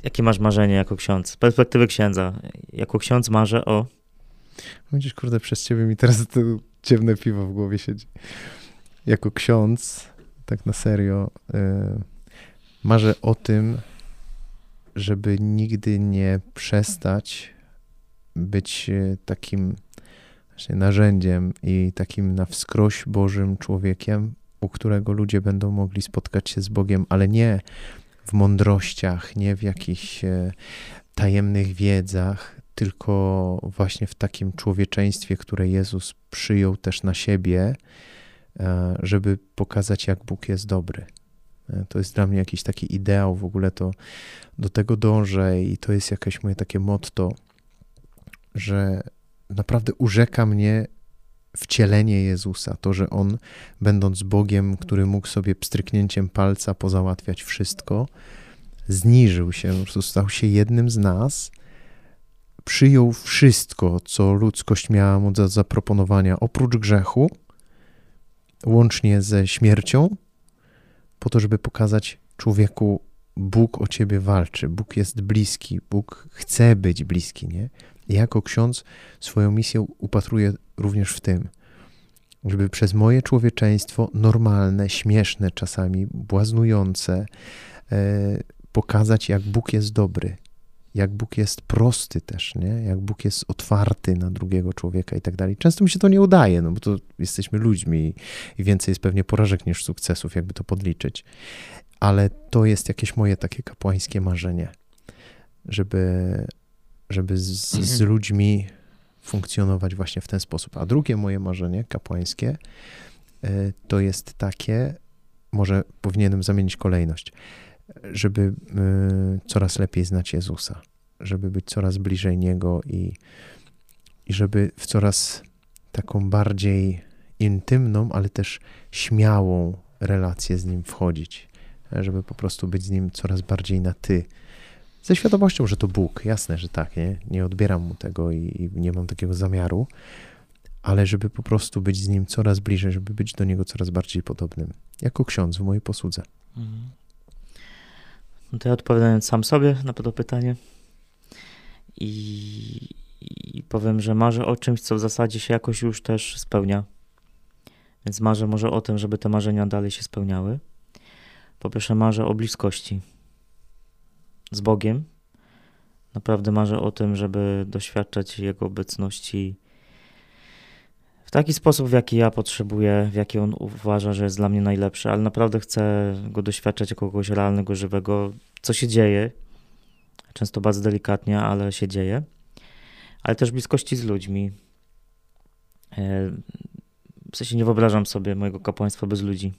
jakie masz marzenie jako ksiądz? Z perspektywy księdza, jako ksiądz marzę o... Widzisz, kurde, przez ciebie mi teraz to ciemne piwo w głowie siedzi. Jako ksiądz, tak na serio, yy, marzę o tym, żeby nigdy nie przestać być takim właśnie narzędziem i takim na wskroś Bożym człowiekiem, u którego ludzie będą mogli spotkać się z Bogiem, ale nie w mądrościach, nie w jakichś tajemnych wiedzach, tylko właśnie w takim człowieczeństwie, które Jezus przyjął też na siebie, żeby pokazać, jak Bóg jest dobry. To jest dla mnie jakiś taki ideał, w ogóle to do tego dążę i to jest jakieś moje takie motto, że naprawdę urzeka mnie wcielenie Jezusa, to, że On, będąc Bogiem, który mógł sobie pstryknięciem palca pozałatwiać wszystko, zniżył się, po prostu stał się jednym z nas, przyjął wszystko, co ludzkość miała mu do zaproponowania, oprócz grzechu, łącznie ze śmiercią, po to, żeby pokazać człowieku, Bóg o ciebie walczy, Bóg jest bliski, Bóg chce być bliski, nie? I jako ksiądz swoją misję upatruję również w tym, żeby przez moje człowieczeństwo normalne, śmieszne czasami, błaznujące, pokazać, jak Bóg jest dobry, jak Bóg jest prosty też, nie? Jak Bóg jest otwarty na drugiego człowieka i tak dalej. Często mi się to nie udaje, no bo to jesteśmy ludźmi i więcej jest pewnie porażek niż sukcesów, jakby to podliczyć. Ale to jest jakieś moje takie kapłańskie marzenie, żeby, żeby z, mhm. z ludźmi funkcjonować właśnie w ten sposób. A drugie moje marzenie kapłańskie to jest takie, może powinienem zamienić kolejność, żeby coraz lepiej znać Jezusa, żeby być coraz bliżej Niego i, i żeby w coraz taką bardziej intymną, ale też śmiałą relację z Nim wchodzić, żeby po prostu być z Nim coraz bardziej na ty. Ze świadomością, że to Bóg, jasne, że tak, nie, nie odbieram Mu tego i, i nie mam takiego zamiaru, ale żeby po prostu być z Nim coraz bliżej, żeby być do Niego coraz bardziej podobnym, jako ksiądz w mojej posłudze. Mhm. No to ja odpowiadając sam sobie na to pytanie i, i powiem, że marzę o czymś, co w zasadzie się jakoś już też spełnia. Więc marzę może o tym, żeby te marzenia dalej się spełniały. Po pierwsze marzę o bliskości z Bogiem. Naprawdę marzę o tym, żeby doświadczać Jego obecności w taki sposób, w jaki ja potrzebuję, w jaki On uważa, że jest dla mnie najlepszy, ale naprawdę chcę Go doświadczać jako kogoś realnego, żywego, co się dzieje, często bardzo delikatnie, ale się dzieje, ale też bliskości z ludźmi. W sensie nie wyobrażam sobie mojego kapłaństwa bez ludzi,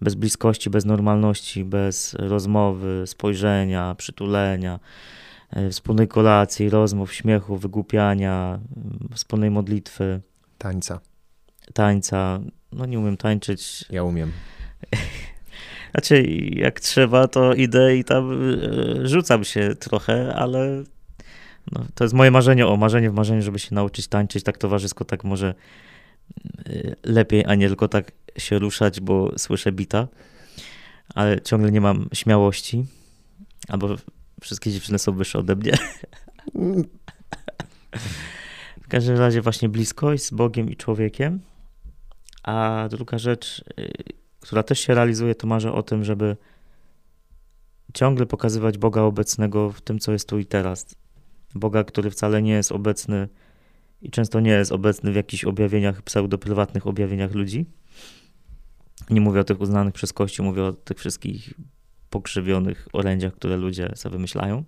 bez bliskości, bez normalności, bez rozmowy, spojrzenia, przytulenia, wspólnej kolacji, rozmów, śmiechu, wygłupiania, wspólnej modlitwy. Tańca. Tańca. No nie umiem tańczyć. Ja umiem. Znaczy, jak trzeba, to idę i tam rzucam się trochę, ale no, to jest moje marzenie, o marzenie w marzeniu, żeby się nauczyć tańczyć tak towarzysko, tak może lepiej, a nie tylko tak się ruszać, bo słyszę bita, ale ciągle nie mam śmiałości, albo wszystkie dziewczyny są wyższe ode mnie. W każdym razie właśnie bliskość z Bogiem i człowiekiem. A druga rzecz, która też się realizuje, to marzę o tym, żeby ciągle pokazywać Boga obecnego w tym, co jest tu i teraz. Boga, który wcale nie jest obecny i często nie jest obecny w jakichś objawieniach, pseudoprywatnych objawieniach ludzi. Nie mówię o tych uznanych przez Kościół, mówię o tych wszystkich pokrzywionych orędziach, które ludzie sobie wymyślają.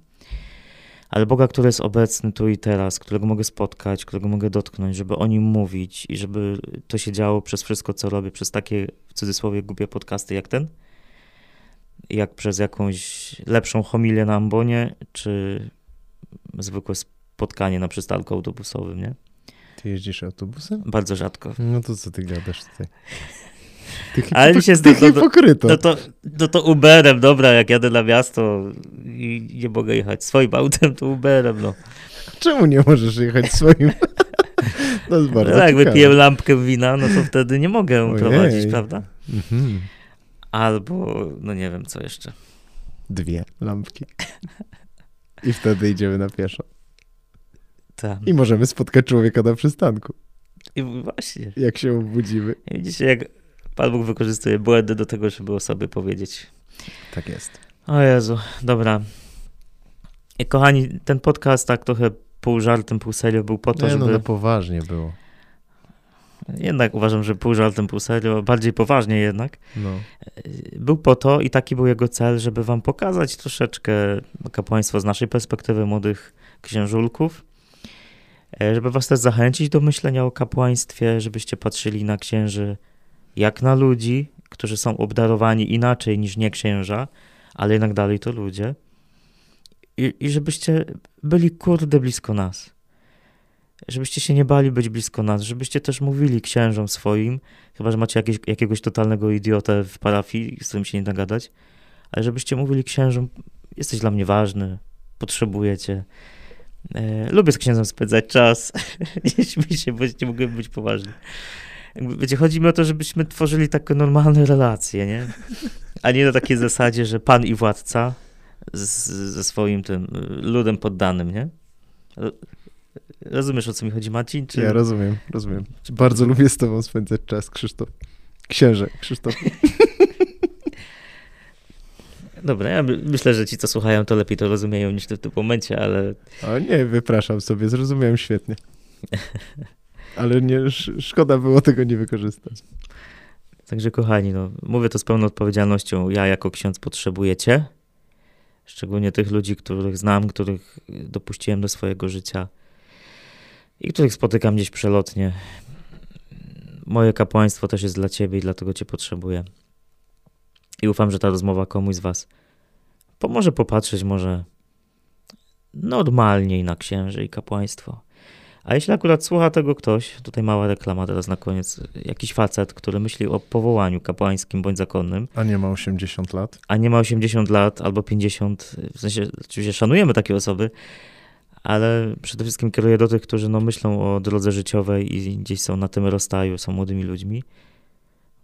Ale Boga, który jest obecny tu i teraz, którego mogę spotkać, którego mogę dotknąć, żeby o Nim mówić i żeby to się działo przez wszystko, co robię, przez takie, w cudzysłowie, głupie podcasty jak ten, jak przez jakąś lepszą homilię na ambonie, czy zwykłe spotkanie na przystanku autobusowym, nie? Ty jeździsz autobusem? Bardzo rzadko. No to co ty gadasz tutaj? Ty hipokryto. No to, to, to Uberem, dobra, jak jadę na miasto i nie mogę jechać swoim autem, to Uberem, no. Czemu nie możesz jechać swoim? To jest bardzo no tak, ciekawe. Wypiję lampkę wina, no to wtedy nie mogę Ojej. prowadzić, prawda? Mhm. Albo, no nie wiem, co jeszcze. Dwie lampki. I wtedy idziemy na pieszo. Tam. I możemy spotkać człowieka na przystanku. I właśnie. Jak się obudzimy. I widzicie, jak Pan Bóg wykorzystuje błędy do tego, żeby o sobie powiedzieć. Tak jest. O Jezu, dobra. I kochani, ten podcast tak trochę pół żartem, pół serio był po to, nie, żeby... No, no poważnie było. Jednak uważam, że pół żartem, pół serio, bardziej poważnie jednak. No. Był po to i taki był jego cel, żeby wam pokazać troszeczkę kapłaństwo z naszej perspektywy młodych księżulków, żeby was też zachęcić do myślenia o kapłaństwie, żebyście patrzyli na księży jak na ludzi, którzy są obdarowani inaczej niż nie księża, ale jednak dalej to ludzie. I, i żebyście byli kurde blisko nas. Żebyście się nie bali być blisko nas, żebyście też mówili księżom swoim, chyba że macie jakieś, jakiegoś totalnego idiotę w parafii, z którym się nie da gadać, ale żebyście mówili księżom, jesteś dla mnie ważny, potrzebujecie. E, lubię z księdzem spędzać czas, nie śmiej się, bo nie mogłem być poważny. Wiecie, chodzi mi o to, żebyśmy tworzyli takie normalne relacje, nie? A nie na takiej zasadzie, że pan i władca z, ze swoim tym ludem poddanym, nie? Rozumiesz, o co mi chodzi, Marcin? Czy... Ja rozumiem, rozumiem. Bardzo lubię z tobą spędzać czas, Krzysztof. Księże, Krzysztof. Dobra, ja myślę, że ci, co słuchają, to lepiej to rozumieją niż ty w tym momencie, ale... O nie, wypraszam sobie, zrozumiałem świetnie. Ale nie, sz- szkoda było tego nie wykorzystać. Także kochani, no, mówię to z pełną odpowiedzialnością. Ja jako ksiądz potrzebuję cię. Szczególnie tych ludzi, których znam, których dopuściłem do swojego życia i których spotykam gdzieś przelotnie. Moje kapłaństwo też jest dla ciebie i dlatego cię potrzebuję. I ufam, że ta rozmowa komuś z was pomoże popatrzeć może normalniej na księży i kapłaństwo. A jeśli akurat słucha tego ktoś, tutaj mała reklama teraz na koniec, jakiś facet, który myśli o powołaniu kapłańskim bądź zakonnym. A nie ma osiemdziesiąt lat. A nie ma osiemdziesiąt lat albo pięćdziesiąt, w sensie oczywiście szanujemy takie osoby, ale przede wszystkim kieruję do tych, którzy no, myślą o drodze życiowej i gdzieś są na tym rozstaju, są młodymi ludźmi.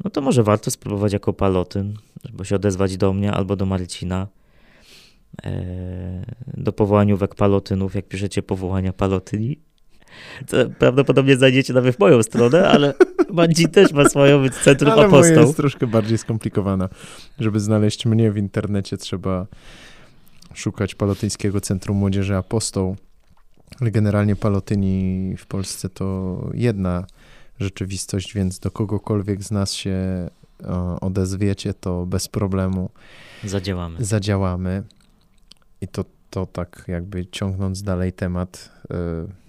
No to może warto spróbować jako Palotyn, żeby się odezwać do mnie albo do Marcina. Do powołaniówek Palotynów, jak piszecie powołania Palotyni. To prawdopodobnie znajdziecie nawet moją stronę, ale Mandzi też ma swoją, więc Centrum ale Apostoł. Ale jest troszkę bardziej skomplikowana. Żeby znaleźć mnie w internecie, trzeba szukać Palotyńskiego Centrum Młodzieży Apostoł. Ale generalnie Palotyni w Polsce to jedna rzeczywistość, więc do kogokolwiek z nas się odezwiecie, to bez problemu zadziałamy. Zadziałamy. I to, to tak jakby ciągnąc dalej temat... Y-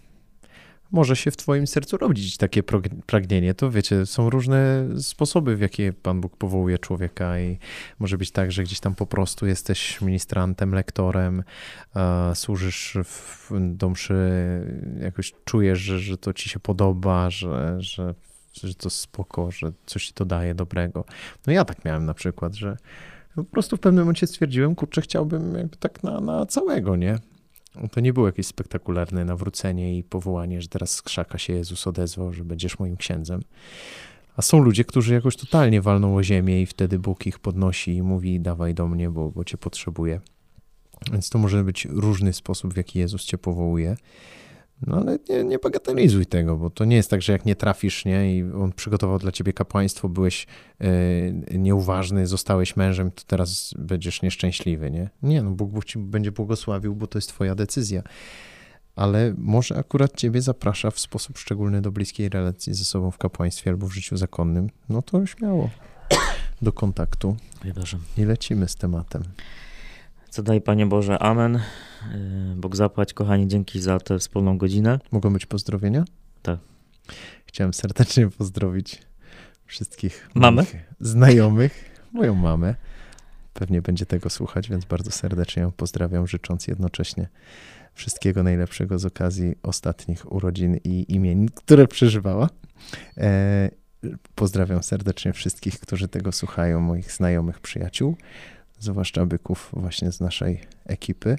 Może się w twoim sercu rodzić takie pragnienie. To wiecie, są różne sposoby, w jakie Pan Bóg powołuje człowieka i może być tak, że gdzieś tam po prostu jesteś ministrantem, lektorem, e, służysz w do mszy, jakoś czujesz, że, że to ci się podoba, że, że, że to spoko, że coś ci to daje dobrego. No ja tak miałem na przykład, że po prostu w pewnym momencie stwierdziłem, kurczę, chciałbym jakby tak na, na całego, nie? To nie było jakieś spektakularne nawrócenie i powołanie, że teraz z krzaka się Jezus odezwał, że będziesz moim księdzem. A są ludzie, którzy jakoś totalnie walną o ziemię i wtedy Bóg ich podnosi i mówi dawaj do mnie, bo, bo cię potrzebuję. Więc to może być różny sposób, w jaki Jezus cię powołuje. No ale nie, nie bagatelizuj tego, bo to nie jest tak, że jak nie trafisz, nie, i on przygotował dla ciebie kapłaństwo, byłeś yy, nieuważny, zostałeś mężem, to teraz będziesz nieszczęśliwy, nie? Nie, no Bóg, Bóg ci będzie błogosławił, bo to jest twoja decyzja. Ale może akurat ciebie zaprasza w sposób szczególny do bliskiej relacji ze sobą w kapłaństwie albo w życiu zakonnym. No to śmiało do kontaktu. I lecimy z tematem. Co daj, Panie Boże, amen. Bóg zapłać, kochani, dzięki za tę wspólną godzinę. Mogą być pozdrowienia? Tak. Chciałem serdecznie pozdrowić wszystkich moich znajomych, moją mamę. Pewnie będzie tego słuchać, więc bardzo serdecznie ją pozdrawiam, życząc jednocześnie wszystkiego najlepszego z okazji ostatnich urodzin i imienin, które przeżywała. Pozdrawiam serdecznie wszystkich, którzy tego słuchają, moich znajomych, przyjaciół. Zwłaszcza byków właśnie z naszej ekipy.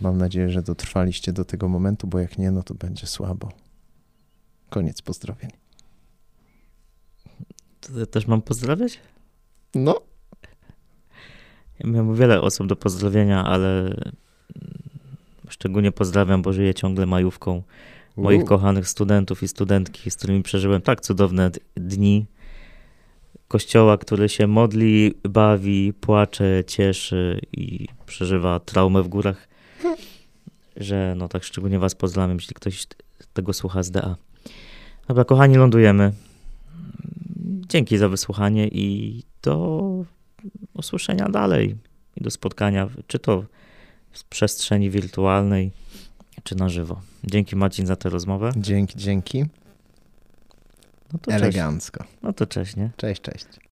Mam nadzieję, że dotrwaliście do tego momentu, bo jak nie, no to będzie słabo. Koniec pozdrowień. To ja też mam pozdrawiać? No. Ja miałem wiele osób do pozdrowienia, ale szczególnie pozdrawiam, bo żyję ciągle majówką U. moich kochanych studentów i studentki, z którymi przeżyłem tak cudowne dni. Kościoła, który się modli, bawi, płacze, cieszy i przeżywa traumę w górach. że no tak szczególnie was pozdrawiam, jeśli ktoś tego słucha z D A. Dobra, kochani, lądujemy. Dzięki za wysłuchanie i do usłyszenia dalej i do spotkania, czy to w przestrzeni wirtualnej, czy na żywo. Dzięki, Marcin, za tę rozmowę. Dzięki, dzięki. No to elegancko. Cześć. No to cześć, nie? Cześć, cześć.